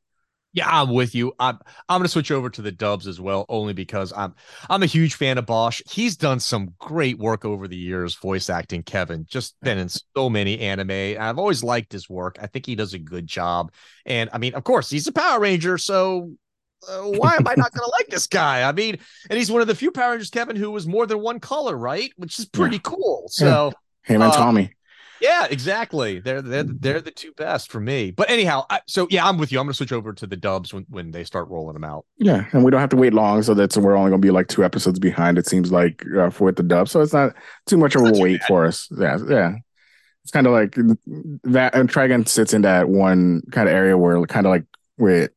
Yeah, I'm with you. I'm I'm gonna switch over to the dubs as well, only because I'm I'm a huge fan of Bosch. He's done some great work over the years, voice acting. Kevin just been in so many anime. I've always liked his work. I think he does a good job. And I mean, of course, he's a Power Ranger, so. Uh, why am I not going to like this guy? I mean, and he's one of the few Power Rangers, Kevin, who was more than one color, right? Which is pretty yeah. cool. So him and uh, Tommy. Yeah, exactly. They're they're they're the two best for me. But anyhow, I, so yeah, I'm with you. I'm going to switch over to the dubs when, when they start rolling them out. Yeah, and we don't have to wait long, so that's we're only going to be like two episodes behind. It seems like uh, for the dub, so it's not too much of a wait for us. Yeah, yeah. It's kind of like that. And Trigun sits in that one kind of area where kind of like with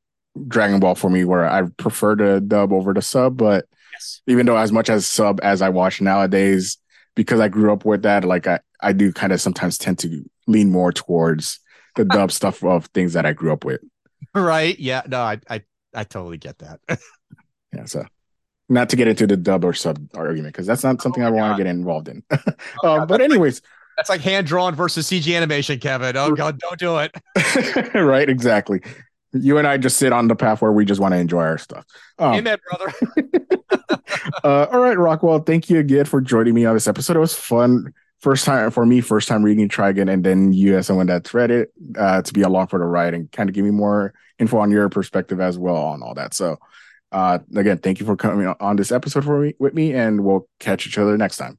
Dragon Ball for me, where I prefer the dub over the sub, but yes. even though as much as sub as I watch nowadays, because I grew up with that, like I, I do kind of sometimes tend to lean more towards the dub stuff of things that I grew up with. Right. Yeah. No, I I, I totally get that. yeah. So not to get into the dub or sub argument, because that's not something oh I want to get involved in. oh uh, God, but anyways. Like, that's like hand-drawn versus C G animation, Kevin. Oh, God, don't do it. right. Exactly. You and I just sit on the path where we just want to enjoy our stuff. Um, Amen, brother. uh, all right, Rockwell. Thank you again for joining me on this episode. It was fun. First time for me, first time reading Trigun, and then you as someone that's read it uh, to be along for the ride and kind of give me more info on your perspective as well on all that. So uh, again, thank you for coming on this episode for me, with me, and we'll catch each other next time.